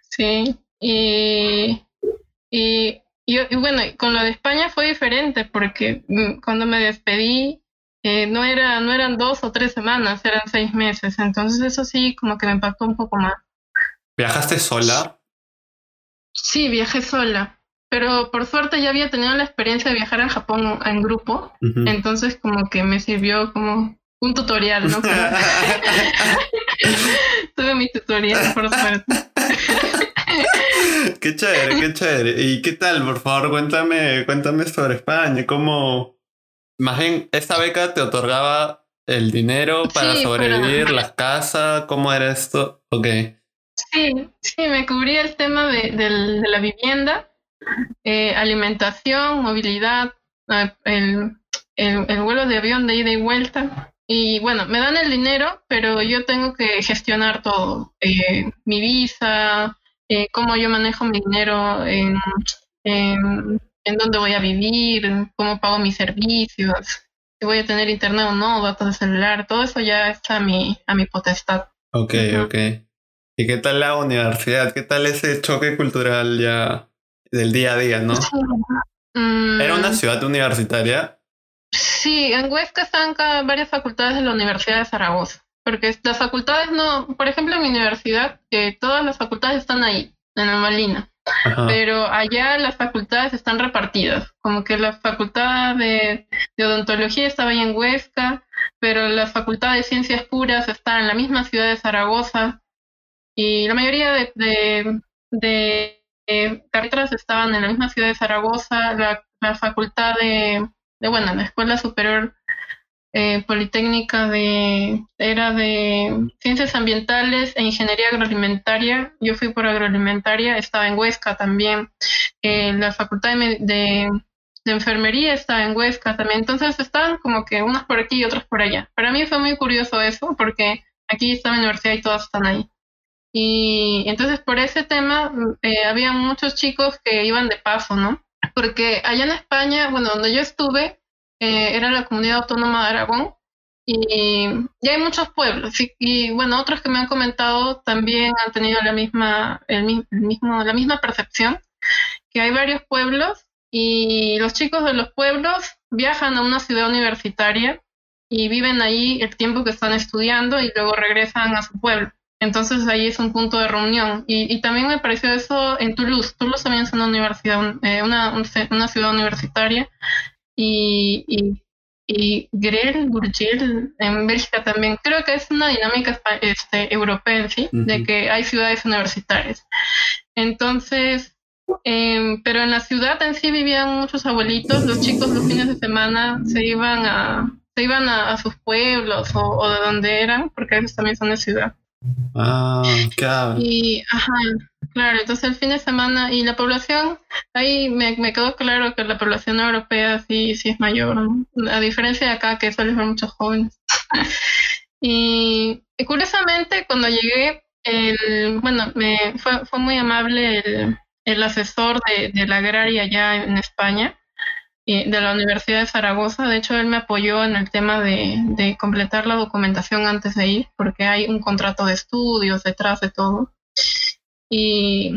Sí. Y, y, y, y bueno, con lo de España fue diferente porque cuando me despedí eh, no, era, no eran dos o tres semanas, eran seis meses. Entonces eso sí, como que me impactó un poco más. ¿Viajaste sola? Sí, viajé sola. Pero por suerte ya había tenido la experiencia de viajar a Japón en grupo, uh-huh. Entonces como que me sirvió como un tutorial, ¿no? Como... Tuve mi tutorial, por suerte. Qué chévere, qué chévere. ¿Y qué tal? Por favor, cuéntame, cuéntame sobre España. ¿Cómo? Más bien, ¿esta beca te otorgaba el dinero para sí, sobrevivir, para... las casas? ¿Cómo era esto? Ok. Sí, sí, me cubría el tema de, de, de la vivienda, eh, alimentación, movilidad, el, el, el vuelo de avión de ida y vuelta. Y bueno, me dan el dinero, pero yo tengo que gestionar todo, eh, mi visa, eh, cómo yo manejo mi dinero, en, en, en dónde voy a vivir, cómo pago mis servicios, si voy a tener internet o no, datos de celular, todo eso ya está a mi, a mi potestad. Ok, uh-huh. Ok. ¿Y qué tal la universidad? ¿Qué tal ese choque cultural ya del día a día, no? Sí. Mm. ¿Era una ciudad universitaria? Sí, en Huesca están varias facultades de la Universidad de Zaragoza, porque las facultades no, por ejemplo en mi universidad, eh, todas las facultades están ahí, en La Molina, ajá, pero allá las facultades están repartidas, como que la facultad de, de odontología estaba ahí en Huesca, pero la facultad de ciencias puras está en la misma ciudad de Zaragoza, y la mayoría de, de, de, de carreras estaban en la misma ciudad de Zaragoza, la, la facultad de... de bueno, la Escuela Superior eh, Politécnica de era de Ciencias Ambientales e Ingeniería Agroalimentaria. Yo fui por Agroalimentaria, estaba en Huesca también. Eh, la Facultad de, de, de Enfermería estaba en Huesca también. Entonces estaban como que unas por aquí y otras por allá. Para mí fue muy curioso eso, porque aquí está la universidad y todas están ahí. Y entonces por ese tema eh, había muchos chicos que iban de paso, ¿no? Porque allá en España, bueno, donde yo estuve, eh, era la comunidad autónoma de Aragón, y, y hay muchos pueblos, y, y bueno, otros que me han comentado también han tenido la misma, el, el mismo, la misma percepción, que hay varios pueblos, y los chicos de los pueblos viajan a una ciudad universitaria, y viven ahí el tiempo que están estudiando, y luego regresan a su pueblo. Entonces ahí es un punto de reunión. Y, y también me pareció eso en Toulouse. Toulouse también es una universidad, eh, una, una ciudad universitaria. Y, y, y Grel, Gurgel, en Bélgica también. Creo que es una dinámica este, europea, ¿sí? Uh-huh. De que hay ciudades universitarias. Entonces, eh, pero en la ciudad en sí vivían muchos abuelitos. Los chicos los fines de semana se iban a, se iban a, a sus pueblos o, o de donde eran, porque ellos también son de ciudad. Ah, claro. Y, ajá, claro, entonces el fin de semana y la población, ahí me, me quedó claro que la población europea sí, sí es mayor, ¿no? A diferencia de acá que suelen ser muchos jóvenes. Y, y curiosamente cuando llegué, el, bueno, me, fue, fue muy amable el, el asesor de, de la agraria allá en España, de la Universidad de Zaragoza. De hecho, él me apoyó en el tema de, de completar la documentación antes de ir, porque hay un contrato de estudios detrás de todo. Y,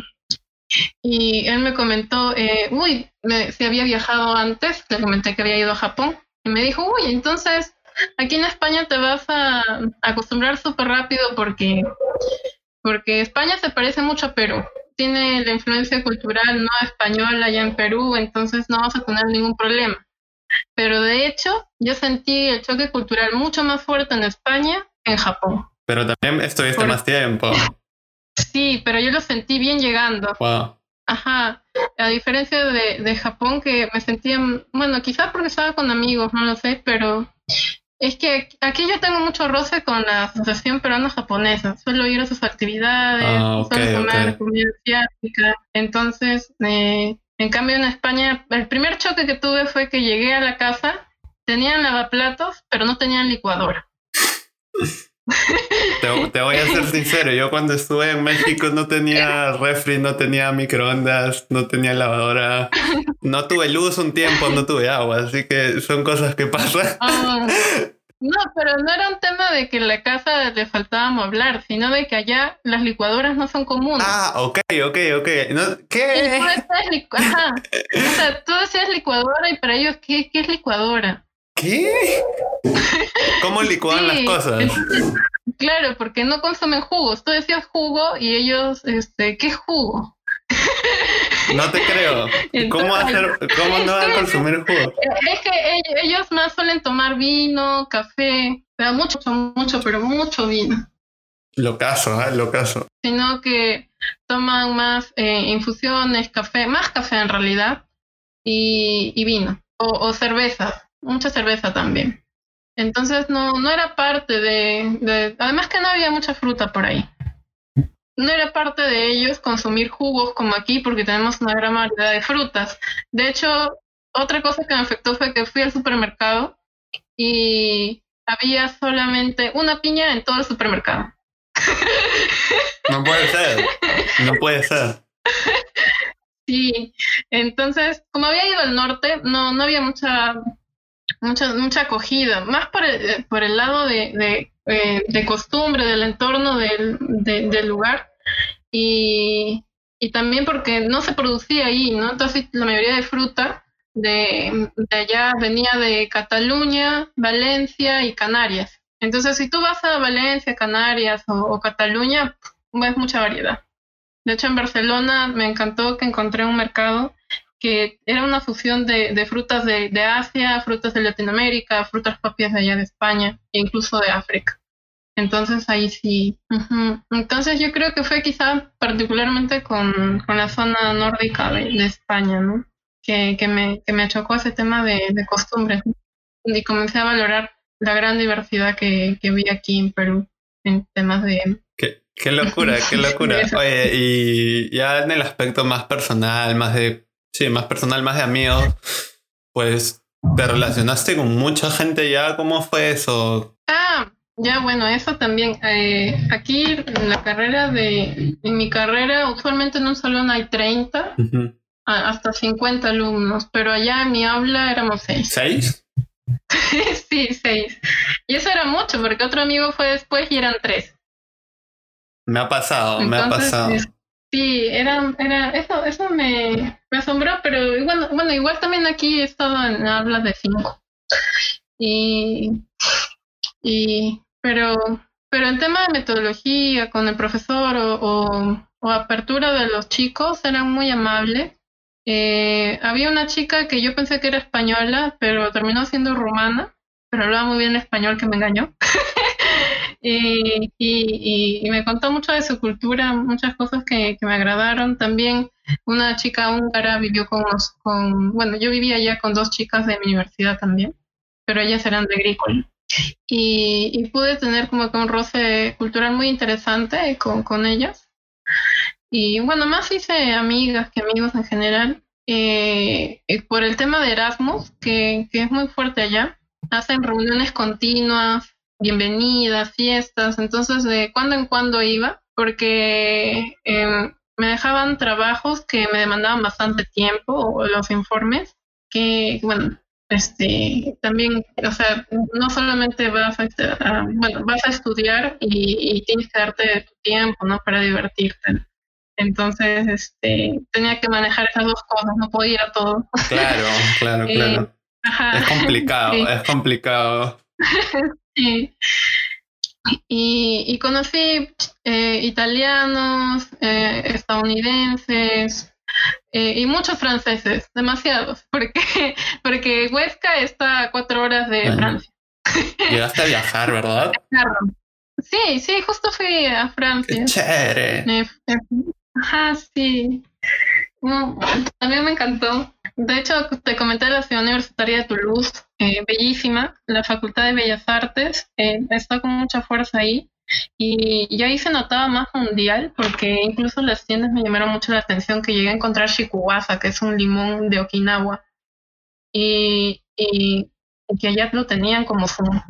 y él me comentó, eh, uy, me, si había viajado antes, le comenté que había ido a Japón, y me dijo, uy, entonces aquí en España te vas a acostumbrar súper rápido porque, porque España se parece mucho a Perú. Tiene la influencia cultural no española allá en Perú, entonces no vas a tener ningún problema. Pero de hecho, yo sentí el choque cultural mucho más fuerte en España que en Japón. Pero también estuviste Por... más tiempo. Sí, pero yo lo sentí bien llegando. Wow. Ajá, a diferencia de, de Japón, que me sentía... Bueno, quizás porque estaba con amigos, no lo sé, pero... Es que aquí yo tengo mucho roce con la Asociación Peruano-Japonesa. Suelo ir a sus actividades, ah, okay, suelo comer okay. comida asiática. Entonces, eh, en cambio en España, el primer choque que tuve fue que llegué a la casa, tenían lavaplatos, pero no tenían licuadora. te, te voy a ser sincero, yo cuando estuve en México no tenía refri, no tenía microondas, no tenía lavadora, no tuve luz un tiempo, no tuve agua, así que son cosas que pasan. Oh, no, pero no era un tema de que en la casa le faltaba mueblar, sino de que allá las licuadoras no son comunes. Ah, ok, ok, ok. No, ¿qué? Tú licu- Ajá. O sea, tú decías licuadora y para ellos, ¿qué, qué es licuadora? ¿Qué? ¿Cómo licuaban sí, las cosas? Entonces, claro, porque no consumen jugos. Tú decías jugo y ellos, este, ¿qué jugo? No te creo. Entonces, ¿Cómo, hacer, ¿Cómo no van a consumir jugo? Es que ellos más suelen tomar vino, café, pero mucho, mucho, pero mucho vino. Lo caso, ¿eh? Lo caso. Sino que toman más eh, infusiones, café, más café en realidad, y, y vino, o, o cervezas. Mucha cerveza también. Entonces no, no era parte de, de... Además que no había mucha fruta por ahí. no era parte de ellos consumir jugos como aquí, porque tenemos una gran variedad de frutas. De hecho, otra cosa que me afectó fue que fui al supermercado y había solamente una piña en todo el supermercado. No puede ser, no puede ser. Sí, entonces, como había ido al norte, no, no había mucha, mucha, mucha acogida, más por el, por el lado de, de, eh, de costumbre, del entorno del, de, del lugar, y, y también porque no se producía ahí, ¿no? Entonces la mayoría de fruta de, de allá venía de Cataluña, Valencia y Canarias. Entonces, si tú vas a Valencia, Canarias o, o Cataluña, ves mucha variedad. De hecho, en Barcelona me encantó que encontré un mercado que era una fusión de, de frutas de, de Asia, frutas de Latinoamérica, frutas propias de allá de España e incluso de África. Entonces, ahí sí. Uh-huh. Entonces, yo creo que fue quizá particularmente con, con la zona nórdica de, de España, ¿no? Que, que, me, que me achocó ese tema de, de costumbres, ¿no? Y comencé a valorar la gran diversidad que, que vi aquí en Perú en temas de... ¿Qué? Qué locura, qué locura. Oye, y ya en el aspecto más personal, más de, sí, más personal, más de amigos, pues te relacionaste con mucha gente ya. ¿Cómo fue eso? Ah, ya bueno, eso también. Eh, aquí en la carrera de, en mi carrera, usualmente en un salón hay treinta, uh-huh, a, hasta cincuenta alumnos, pero allá en mi aula éramos seis. ¿Seis? Sí, seis. Y eso era mucho, porque otro amigo fue después y eran tres. Me ha pasado, Entonces, me ha pasado. Sí, era, era, eso, eso me, me asombró, pero igual, bueno, igual también aquí he estado en hablas de cinco. Y, y, pero, pero en tema de metodología, con el profesor o, o, o apertura de los chicos, eran muy amables. Eh, había una chica que yo pensé que era española, pero terminó siendo rumana, pero hablaba muy bien español, que me engañó. Y, y, y me contó mucho de su cultura, muchas cosas que, que me agradaron. También una chica húngara vivió con, con, bueno, yo vivía ya con dos chicas de mi universidad también, pero ellas eran de Agrícola. Y, y pude tener como que un roce cultural muy interesante con, con ellas. Y bueno, más hice amigas que amigos en general. Eh, eh, por el tema de Erasmus, que, que es muy fuerte allá, hacen reuniones continuas, bienvenidas, fiestas. Entonces, de cuando en cuando iba, porque eh, me dejaban trabajos que me demandaban bastante tiempo, o los informes, que, bueno, este, también, o sea, no solamente vas a, a, bueno, vas a estudiar y, y tienes que darte tu tiempo, ¿no?, para divertirte. Entonces, este, tenía que manejar esas dos cosas, no podía ir a todo. Claro, claro, claro. Eh, ajá. Es complicado, sí. es complicado. Sí. Y, y conocí eh, italianos, eh, estadounidenses eh, y muchos franceses, demasiados, porque, porque Huesca está a cuatro horas de bueno, Francia. Llegaste a viajar, ¿verdad? Sí, sí, justo fui a Francia. ¡Qué chévere! Ajá, sí. No, también me encantó. De hecho, te comenté la ciudad universitaria de Toulouse, eh, bellísima. La Facultad de Bellas Artes eh, está con mucha fuerza ahí. Y, y ahí se notaba más mundial, porque incluso las tiendas me llamaron mucho la atención, que llegué a encontrar shikuwasa, que es un limón de Okinawa. Y, y, y que allá lo tenían como zumo.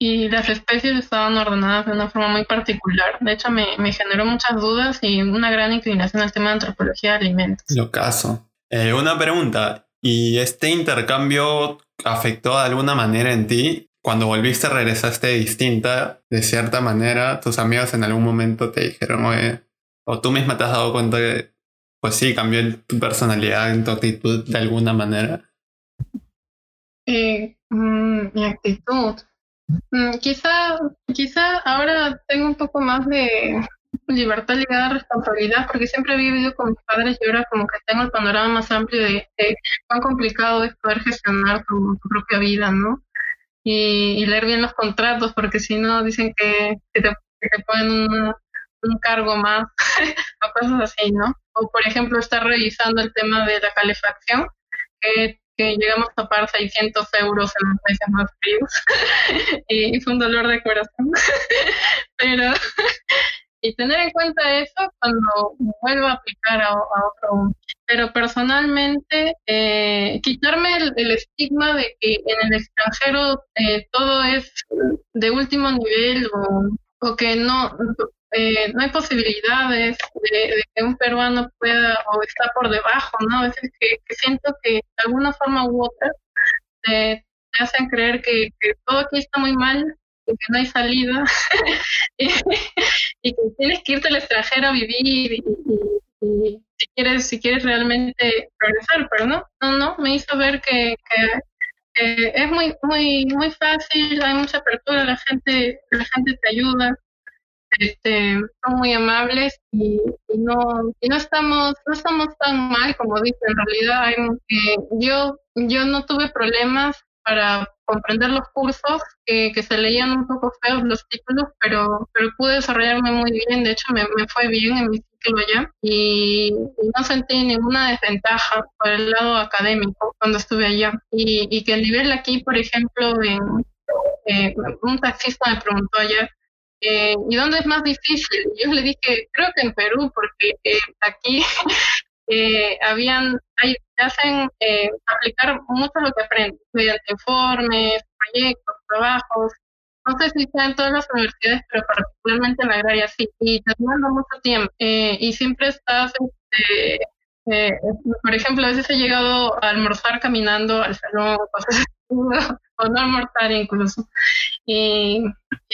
Y las especies estaban ordenadas de una forma muy particular. De hecho, me, me generó muchas dudas y una gran inclinación al tema de antropología de alimentos. Lo caso. Eh, una pregunta. ¿Y este intercambio afectó de alguna manera en ti? Cuando volviste, regresaste distinta, de cierta manera. ¿Tus amigos en algún momento te dijeron, oye, o tú misma te has dado cuenta que, pues sí, cambió tu personalidad, en tu actitud de alguna manera? Eh, mm, mi actitud... Quizá, quizá ahora tengo un poco más de libertad ligada a responsabilidad, porque siempre he vivido con mis padres y ahora como que tengo el panorama más amplio de, de cuán complicado es poder gestionar tu, tu propia vida, ¿no? Y, y leer bien los contratos, porque si no dicen que, que, te, que te ponen un, un cargo más o cosas así, ¿no? O por ejemplo, estar revisando el tema de la calefacción, que que llegamos a pagar seiscientos euros en los meses más fríos, y fue un dolor de corazón, pero... Y tener en cuenta eso cuando vuelva a aplicar a, a otro. Pero personalmente, eh, quitarme el, el estigma de que en el extranjero eh, todo es de último nivel o, o que no, eh, no hay posibilidades de, de que un peruano pueda o está por debajo, ¿no? Es decir, que, que siento que de alguna forma u otra eh, te hacen creer que, que todo aquí está muy mal, que no hay salida y, y que tienes que irte al extranjero a vivir y, y, y si quieres si quieres realmente progresar, pero no, no, no, me hizo ver que, que, que es muy muy muy fácil, hay mucha apertura, la gente la gente te ayuda, este, son muy amables y, y no y no estamos no estamos tan mal como dicen. En realidad hay, eh, yo yo no tuve problemas para comprender los cursos, que, que se leían un poco feos los títulos, pero pero pude desarrollarme muy bien, de hecho me, me fue bien en mi título allá, y, y no sentí ninguna desventaja por el lado académico cuando estuve allá, y, y que el nivel aquí, por ejemplo, en, eh, un taxista me preguntó ayer, eh, ¿y dónde es más difícil? Y yo le dije, creo que en Perú, porque eh, aquí... Eh, habían, hay, te hacen eh, aplicar mucho lo que aprendes, mediante informes, proyectos, trabajos. No sé si sean todas las universidades, pero particularmente en la agraria sí. Y te demanda mucho tiempo. Eh, y siempre estás, eh, eh, por ejemplo, a veces he llegado a almorzar caminando al salón, cosas así, o no almorzar incluso. Y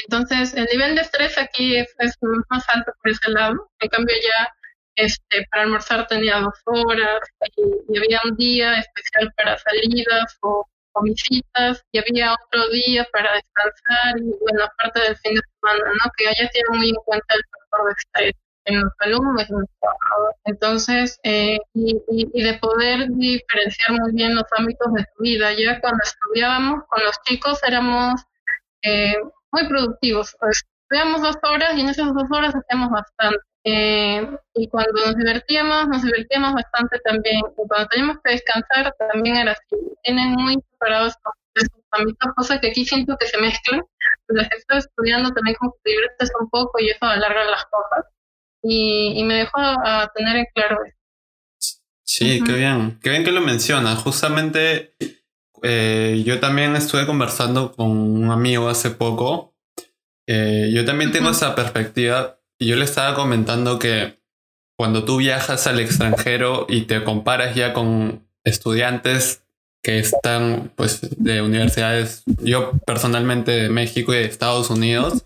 entonces el nivel de estrés aquí es, es más alto por ese lado. En cambio ya... Este, para almorzar tenía dos horas y, y había un día especial para salidas o, o visitas y había otro día para descansar y bueno, aparte del fin de semana, ¿no? Que allá tienen muy en cuenta el factor de estrés en los alumnos, en los trabajadores. Entonces, eh, y, y, y de poder diferenciar muy bien los ámbitos de tu vida. Ya cuando estudiábamos con los chicos éramos eh, muy productivos. Estudiamos dos horas y en esas dos horas hacemos bastante. Eh, y cuando nos divertíamos, nos divertíamos bastante también. Y cuando teníamos que descansar, también era así. Tienen muy separados esos ámbitos, cosas que aquí siento que se mezclan. Entonces, estoy estudiando también como que diviertes un poco y eso alarga las cosas. Y, y me dejó a, a tener en claro eso. Sí, uh-huh. Qué bien. Qué bien que lo mencionas. Justamente eh, yo también estuve conversando con un amigo hace poco. Eh, yo también tengo uh-huh. esa perspectiva. Y yo le estaba comentando que cuando tú viajas al extranjero y te comparas ya con estudiantes que están pues de universidades, yo personalmente de México y de Estados Unidos,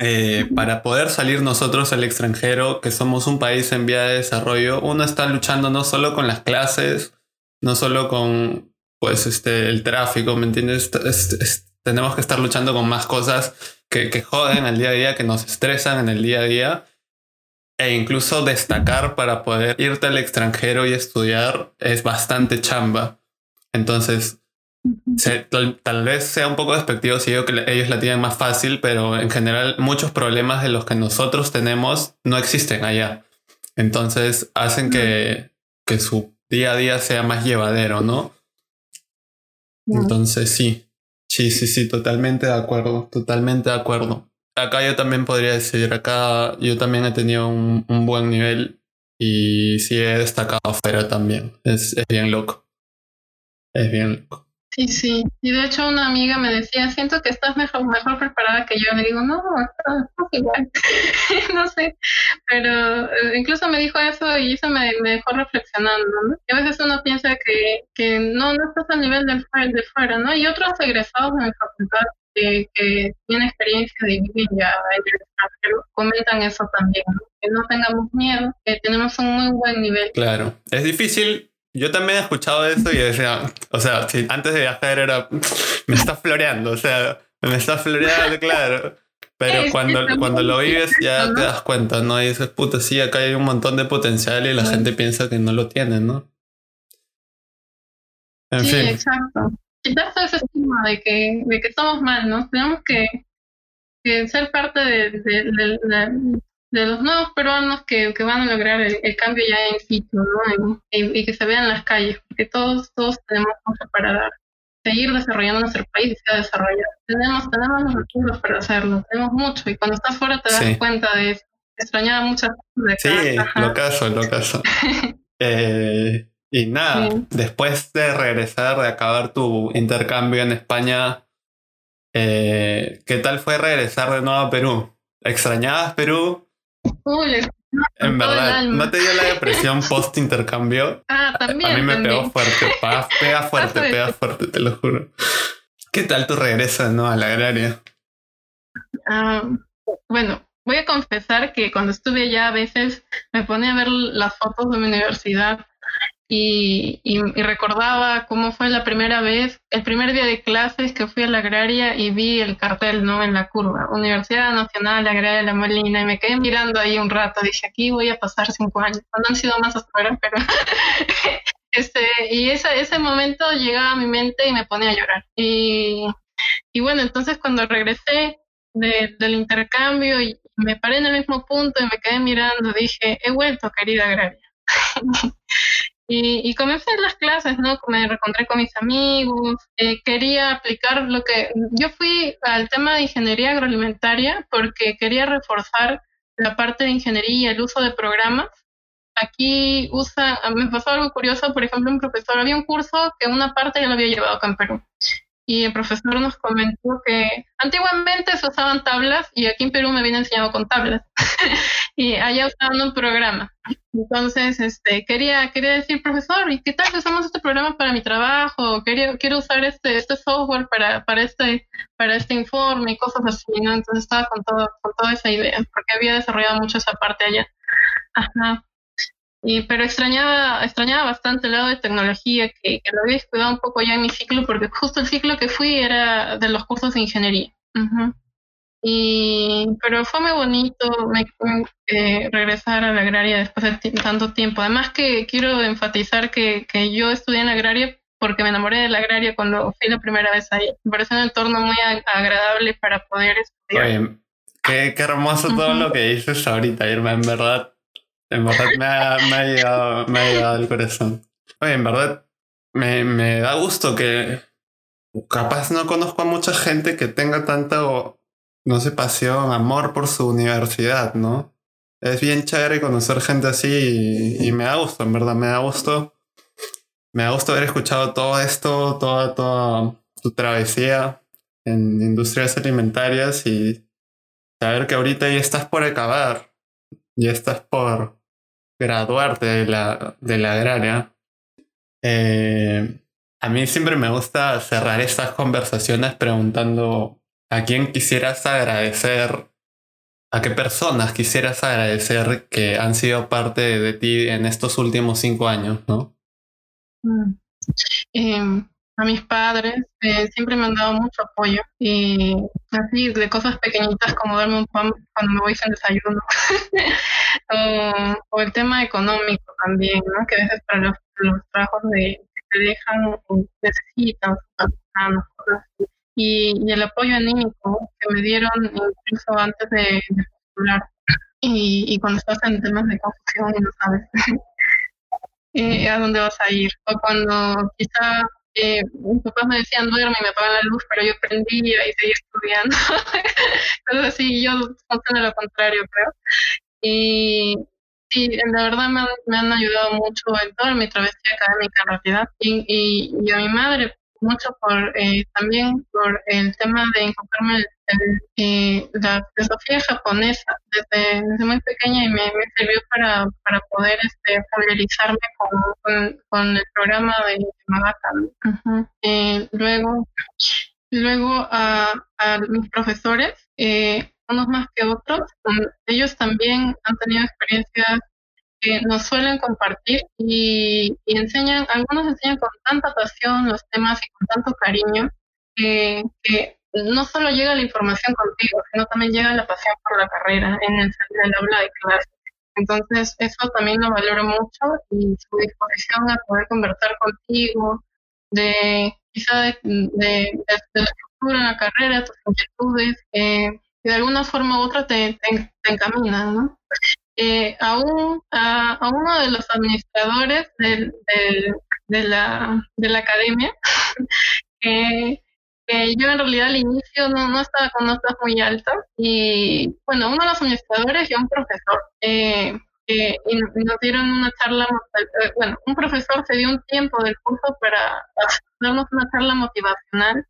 eh, para poder salir nosotros al extranjero, que somos un país en vía de desarrollo, uno está luchando no solo con las clases, no solo con pues este el tráfico, ¿me entiendes? Es, es, tenemos que estar luchando con más cosas que, que joden el día a día, que nos estresan en el día a día. E incluso destacar para poder irte al extranjero y estudiar es bastante chamba. Entonces, se, tal, tal vez sea un poco despectivo si digo que ellos la tienen más fácil, pero en general muchos problemas de los que nosotros tenemos no existen allá. Entonces hacen que, que su día a día sea más llevadero, ¿no? Entonces sí. Sí, sí, sí, totalmente de acuerdo, totalmente de acuerdo. Acá yo también podría decir, acá yo también he tenido un, un buen nivel y sí he destacado afuera también. Es, es bien loco, es bien loco. Sí, sí, y de hecho una amiga me decía, siento que estás mejor, mejor preparada que yo. Le digo, no, estás igual, no sé, pero incluso me dijo eso y eso me, me dejó reflexionando, ¿no? Y a veces uno piensa que, que no, no estás al nivel del, del fuera, ¿no? Y otros egresados de mi facultad que, que tienen experiencia de vivir ya en el extranjero comentan eso también, ¿no? Que no tengamos miedo, que tenemos un muy buen nivel. Claro, es difícil. Yo también he escuchado eso y decía, o sea, si antes de viajar era, me estás floreando, o sea, me estás floreando, claro. Pero cuando, cuando lo vives ya te das cuenta, ¿no? Y dices, puta, sí, acá hay un montón de potencial y la sí. gente piensa que no lo tiene, ¿no? En sí, fin. Exacto. Quitar todo ese estigma de que, de que estamos mal, ¿no? Tenemos que, que ser parte de, de, de, de, de los nuevos peruanos que, que van a lograr el, el cambio ya en sitio, ¿no? Y, y que se vean las calles, porque todos, todos tenemos mucho para dar. Seguir desarrollando nuestro país y se ha desarrollado. Tenemos, tenemos los recursos para hacerlo, tenemos mucho, y cuando estás fuera te das sí. cuenta de eso. Extrañaba muchas cosas de acá. Sí, lo caso, lo caso. eh, y nada, sí. después de regresar, de acabar tu intercambio en España, eh, ¿qué tal fue regresar de nuevo a Perú? ¿Extrañabas Perú? Uy, le... No, en verdad, ¿no te dio la depresión post intercambio? Ah, también. A mí me también. pegó fuerte, pa, pega fuerte, pega fuerte, te lo juro. ¿Qué tal tu regreso de nuevo a la agraria? Ah, bueno, voy a confesar que cuando estuve allá a veces me ponía a ver las fotos de mi universidad y, y, y recordaba cómo fue la primera vez, el primer día de clases que fui a la agraria y vi el cartel, ¿no?, en la curva, Universidad Nacional Agraria La Molina, y me quedé mirando ahí un rato, dije, aquí voy a pasar cinco años, no han sido más hasta ahora, pero... este, y ese, ese momento llegaba a mi mente y me ponía a llorar. Y, y bueno, entonces cuando regresé de, del intercambio, y me paré en el mismo punto y me quedé mirando, dije, he vuelto, querida agraria. Y, y comencé las clases, ¿no? Me reencontré con mis amigos, eh, quería aplicar lo que... Yo fui al tema de ingeniería agroalimentaria porque quería reforzar la parte de ingeniería y el uso de programas. Aquí usa, me pasó algo curioso, por ejemplo, un profesor, había un curso que una parte ya lo había llevado acá en Perú. Y el profesor nos comentó que antiguamente se usaban tablas y aquí en Perú me habían enseñado con tablas. Y allá usaban un programa. Entonces, este, quería, quería decir, profesor, ¿y qué tal si usamos este programa para mi trabajo? Quería, quiero usar este, este software para, para, este, para este informe y cosas así, ¿no? Entonces estaba con, todo, con toda esa idea, porque había desarrollado mucho esa parte allá. Ajá. Y, pero extrañaba extrañaba bastante el lado de tecnología, que, que lo había descuidado un poco ya en mi ciclo, porque justo el ciclo que fui era de los cursos de ingeniería. Uh-huh. Y, pero fue muy bonito me, eh, regresar a la agraria después de t- tanto tiempo. Además que quiero enfatizar que, que yo estudié en la agraria porque me enamoré de la agraria cuando fui la primera vez ahí. Me pareció un entorno muy ag- agradable para poder estudiar. Oye, qué, qué hermoso uh-huh. todo lo que dices ahorita, Irma, en verdad. En verdad me ha, me ha llegado, me ha llegado al corazón. Oye, en verdad me, me da gusto que capaz no conozco a mucha gente que tenga tanto, no sé, pasión, amor por su universidad, ¿no? Es bien chévere conocer gente así y, y me da gusto, en verdad, me da gusto. Me da gusto haber escuchado todo esto, toda, toda tu travesía en industrias alimentarias y saber que ahorita ya estás por acabar. Ya estás por graduarte de la, de la agraria. Eh, a mí siempre me gusta cerrar estas conversaciones preguntando a quién quisieras agradecer, a qué personas quisieras agradecer que han sido parte de ti en estos últimos cinco años, ¿no? Mm. Eh, a mis padres eh, siempre me han dado mucho apoyo. Y así, de cosas pequeñitas como darme un pan cuando me voy sin desayuno. o, o el tema económico también, ¿no? Que a veces para los, los trabajos de, que te dejan, necesitan, y, y el apoyo anímico que me dieron incluso antes de, de postular. Y, y cuando estás en temas de confusión y no sabes eh, a dónde vas a ir. O cuando quizá... Eh, mis papás me decían duerme y me apagan la luz, pero yo prendía y seguía estudiando. Entonces sí, yo funciona lo contrario, creo. Y sí, la verdad me han, me han ayudado mucho en toda mi travesía académica, en realidad. Y, y, y a mi madre mucho por eh, también por el tema de encontrarme el, el, eh, la filosofía japonesa desde, desde muy pequeña, y me, me sirvió para, para poder este, familiarizarme con, con, con el programa de Yamagata. Uh-huh. eh, luego luego a, a mis profesores, eh, unos más que otros, ellos también han tenido experiencias que nos suelen compartir y, y enseñan, algunos enseñan con tanta pasión los temas y con tanto cariño que, que no solo llega la información contigo, sino también llega la pasión por la carrera en el, en el aula de clase. Entonces eso también lo valoro mucho, y su disposición a poder conversar contigo de quizá de, de, de, de la estructura en la carrera, tus inquietudes, eh, que de alguna forma u otra te, te, te encaminan, ¿no? eh, a, un, a, a uno de los administradores del, del, de, la, de la academia, que, que yo en realidad al inicio no, no estaba con notas muy altas, y bueno, uno de los administradores y un profesor, eh, que y nos dieron una charla, bueno, un profesor se dio un tiempo del curso para darnos una charla motivacional,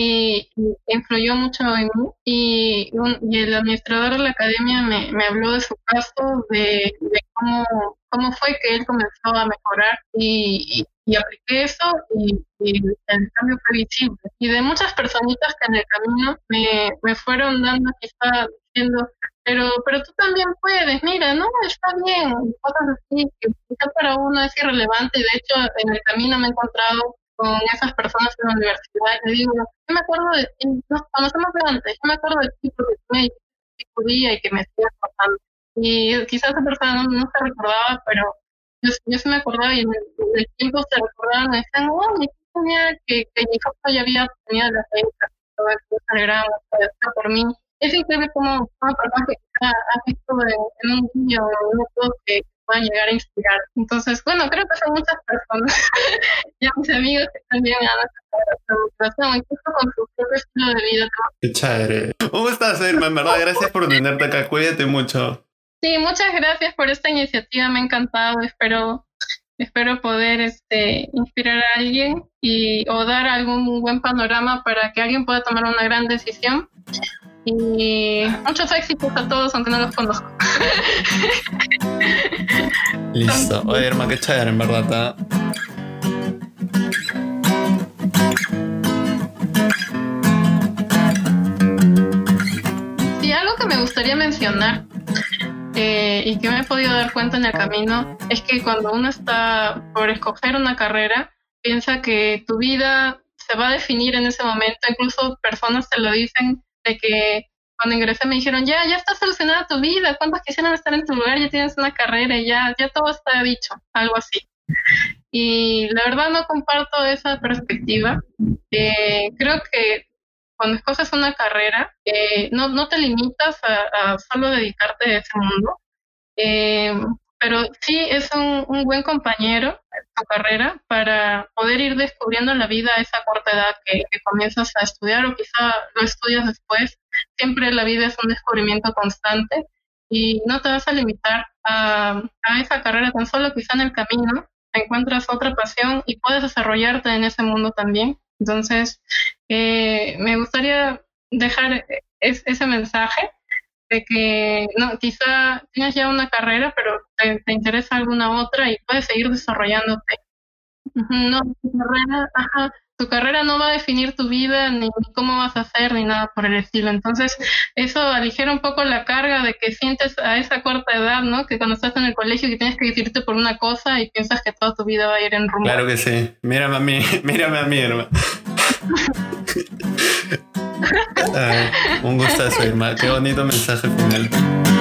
y influyó mucho en mí, y, y el administrador de la academia me, me habló de su caso, de, de cómo, cómo fue que él comenzó a mejorar, y, y, y apliqué eso, y, y el cambio fue visible. Y de muchas personitas que en el camino me, me fueron dando, quizá diciendo, pero pero tú también puedes, mira, no, está bien, cosas así, que quizá para uno es irrelevante, y de hecho en el camino me he encontrado con esas personas en la universidad, le digo, yo me acuerdo de ti, nos conocemos de antes, yo me acuerdo de ti porque me dijiste que podía y que me estoy esforzando. Y quizás esa persona no, no se recordaba, pero yo, yo sí me acordaba, y en el tiempo se recordaban, me decían, wow, mi genial, que, que mi hijo ya había obtenido las becas, todo el curso de grado, por mí. Es increíble como una persona que quizás has visto en un vídeo o en un otro que puedan llegar a inspirar. Entonces, bueno, creo que son muchas personas. Y a mis amigos que también han aceptado la motivación, incluso con su propio estilo de vida. Qué chévere. Un gustazo, Irma, en verdad. Gracias por tenerte acá. Cuídate mucho. Sí, muchas gracias por esta iniciativa. Me ha encantado. Espero, espero poder este, inspirar a alguien y, o dar algún buen panorama para que alguien pueda tomar una gran decisión. Y muchos éxitos a todos, aunque no los conozco. Listo. Oye, Irma, qué chévere, en verdad. Sí, algo que me gustaría mencionar eh, y que me he podido dar cuenta en el camino es que cuando uno está por escoger una carrera, piensa que tu vida se va a definir en ese momento. Incluso personas te lo dicen, de que cuando ingresé me dijeron, ya, ya está solucionada tu vida, ¿cuántos quisieran estar en tu lugar? Ya tienes una carrera y ya, ya todo está dicho, algo así. Y la verdad no comparto esa perspectiva. Eh, creo que cuando escoges una carrera, eh, no, no te limitas a, a solo dedicarte a ese mundo, eh, pero sí es un, un buen compañero tu carrera para poder ir descubriendo la vida a esa corta edad que, que comienzas a estudiar, o quizá lo estudias después. Siempre la vida es un descubrimiento constante y no te vas a limitar a, a esa carrera tan solo. Quizá en el camino encuentras otra pasión y puedes desarrollarte en ese mundo también. Entonces, eh, me gustaría dejar es, ese mensaje de que no, quizá tienes ya una carrera, pero te, te interesa alguna otra y puedes seguir desarrollándote. No, tu carrera, ajá, tu carrera no va a definir tu vida, ni, ni cómo vas a hacer, ni nada por el estilo. Entonces, eso aligera un poco la carga de que sientes a esa corta edad, ¿no? Que cuando estás en el colegio que tienes que decidirte por una cosa y piensas que toda tu vida va a ir en rumbo. Claro que sí. Mírame a mí, mírame a mí, hermano. Ay, un gustazo, Irma. Qué bonito mensaje final.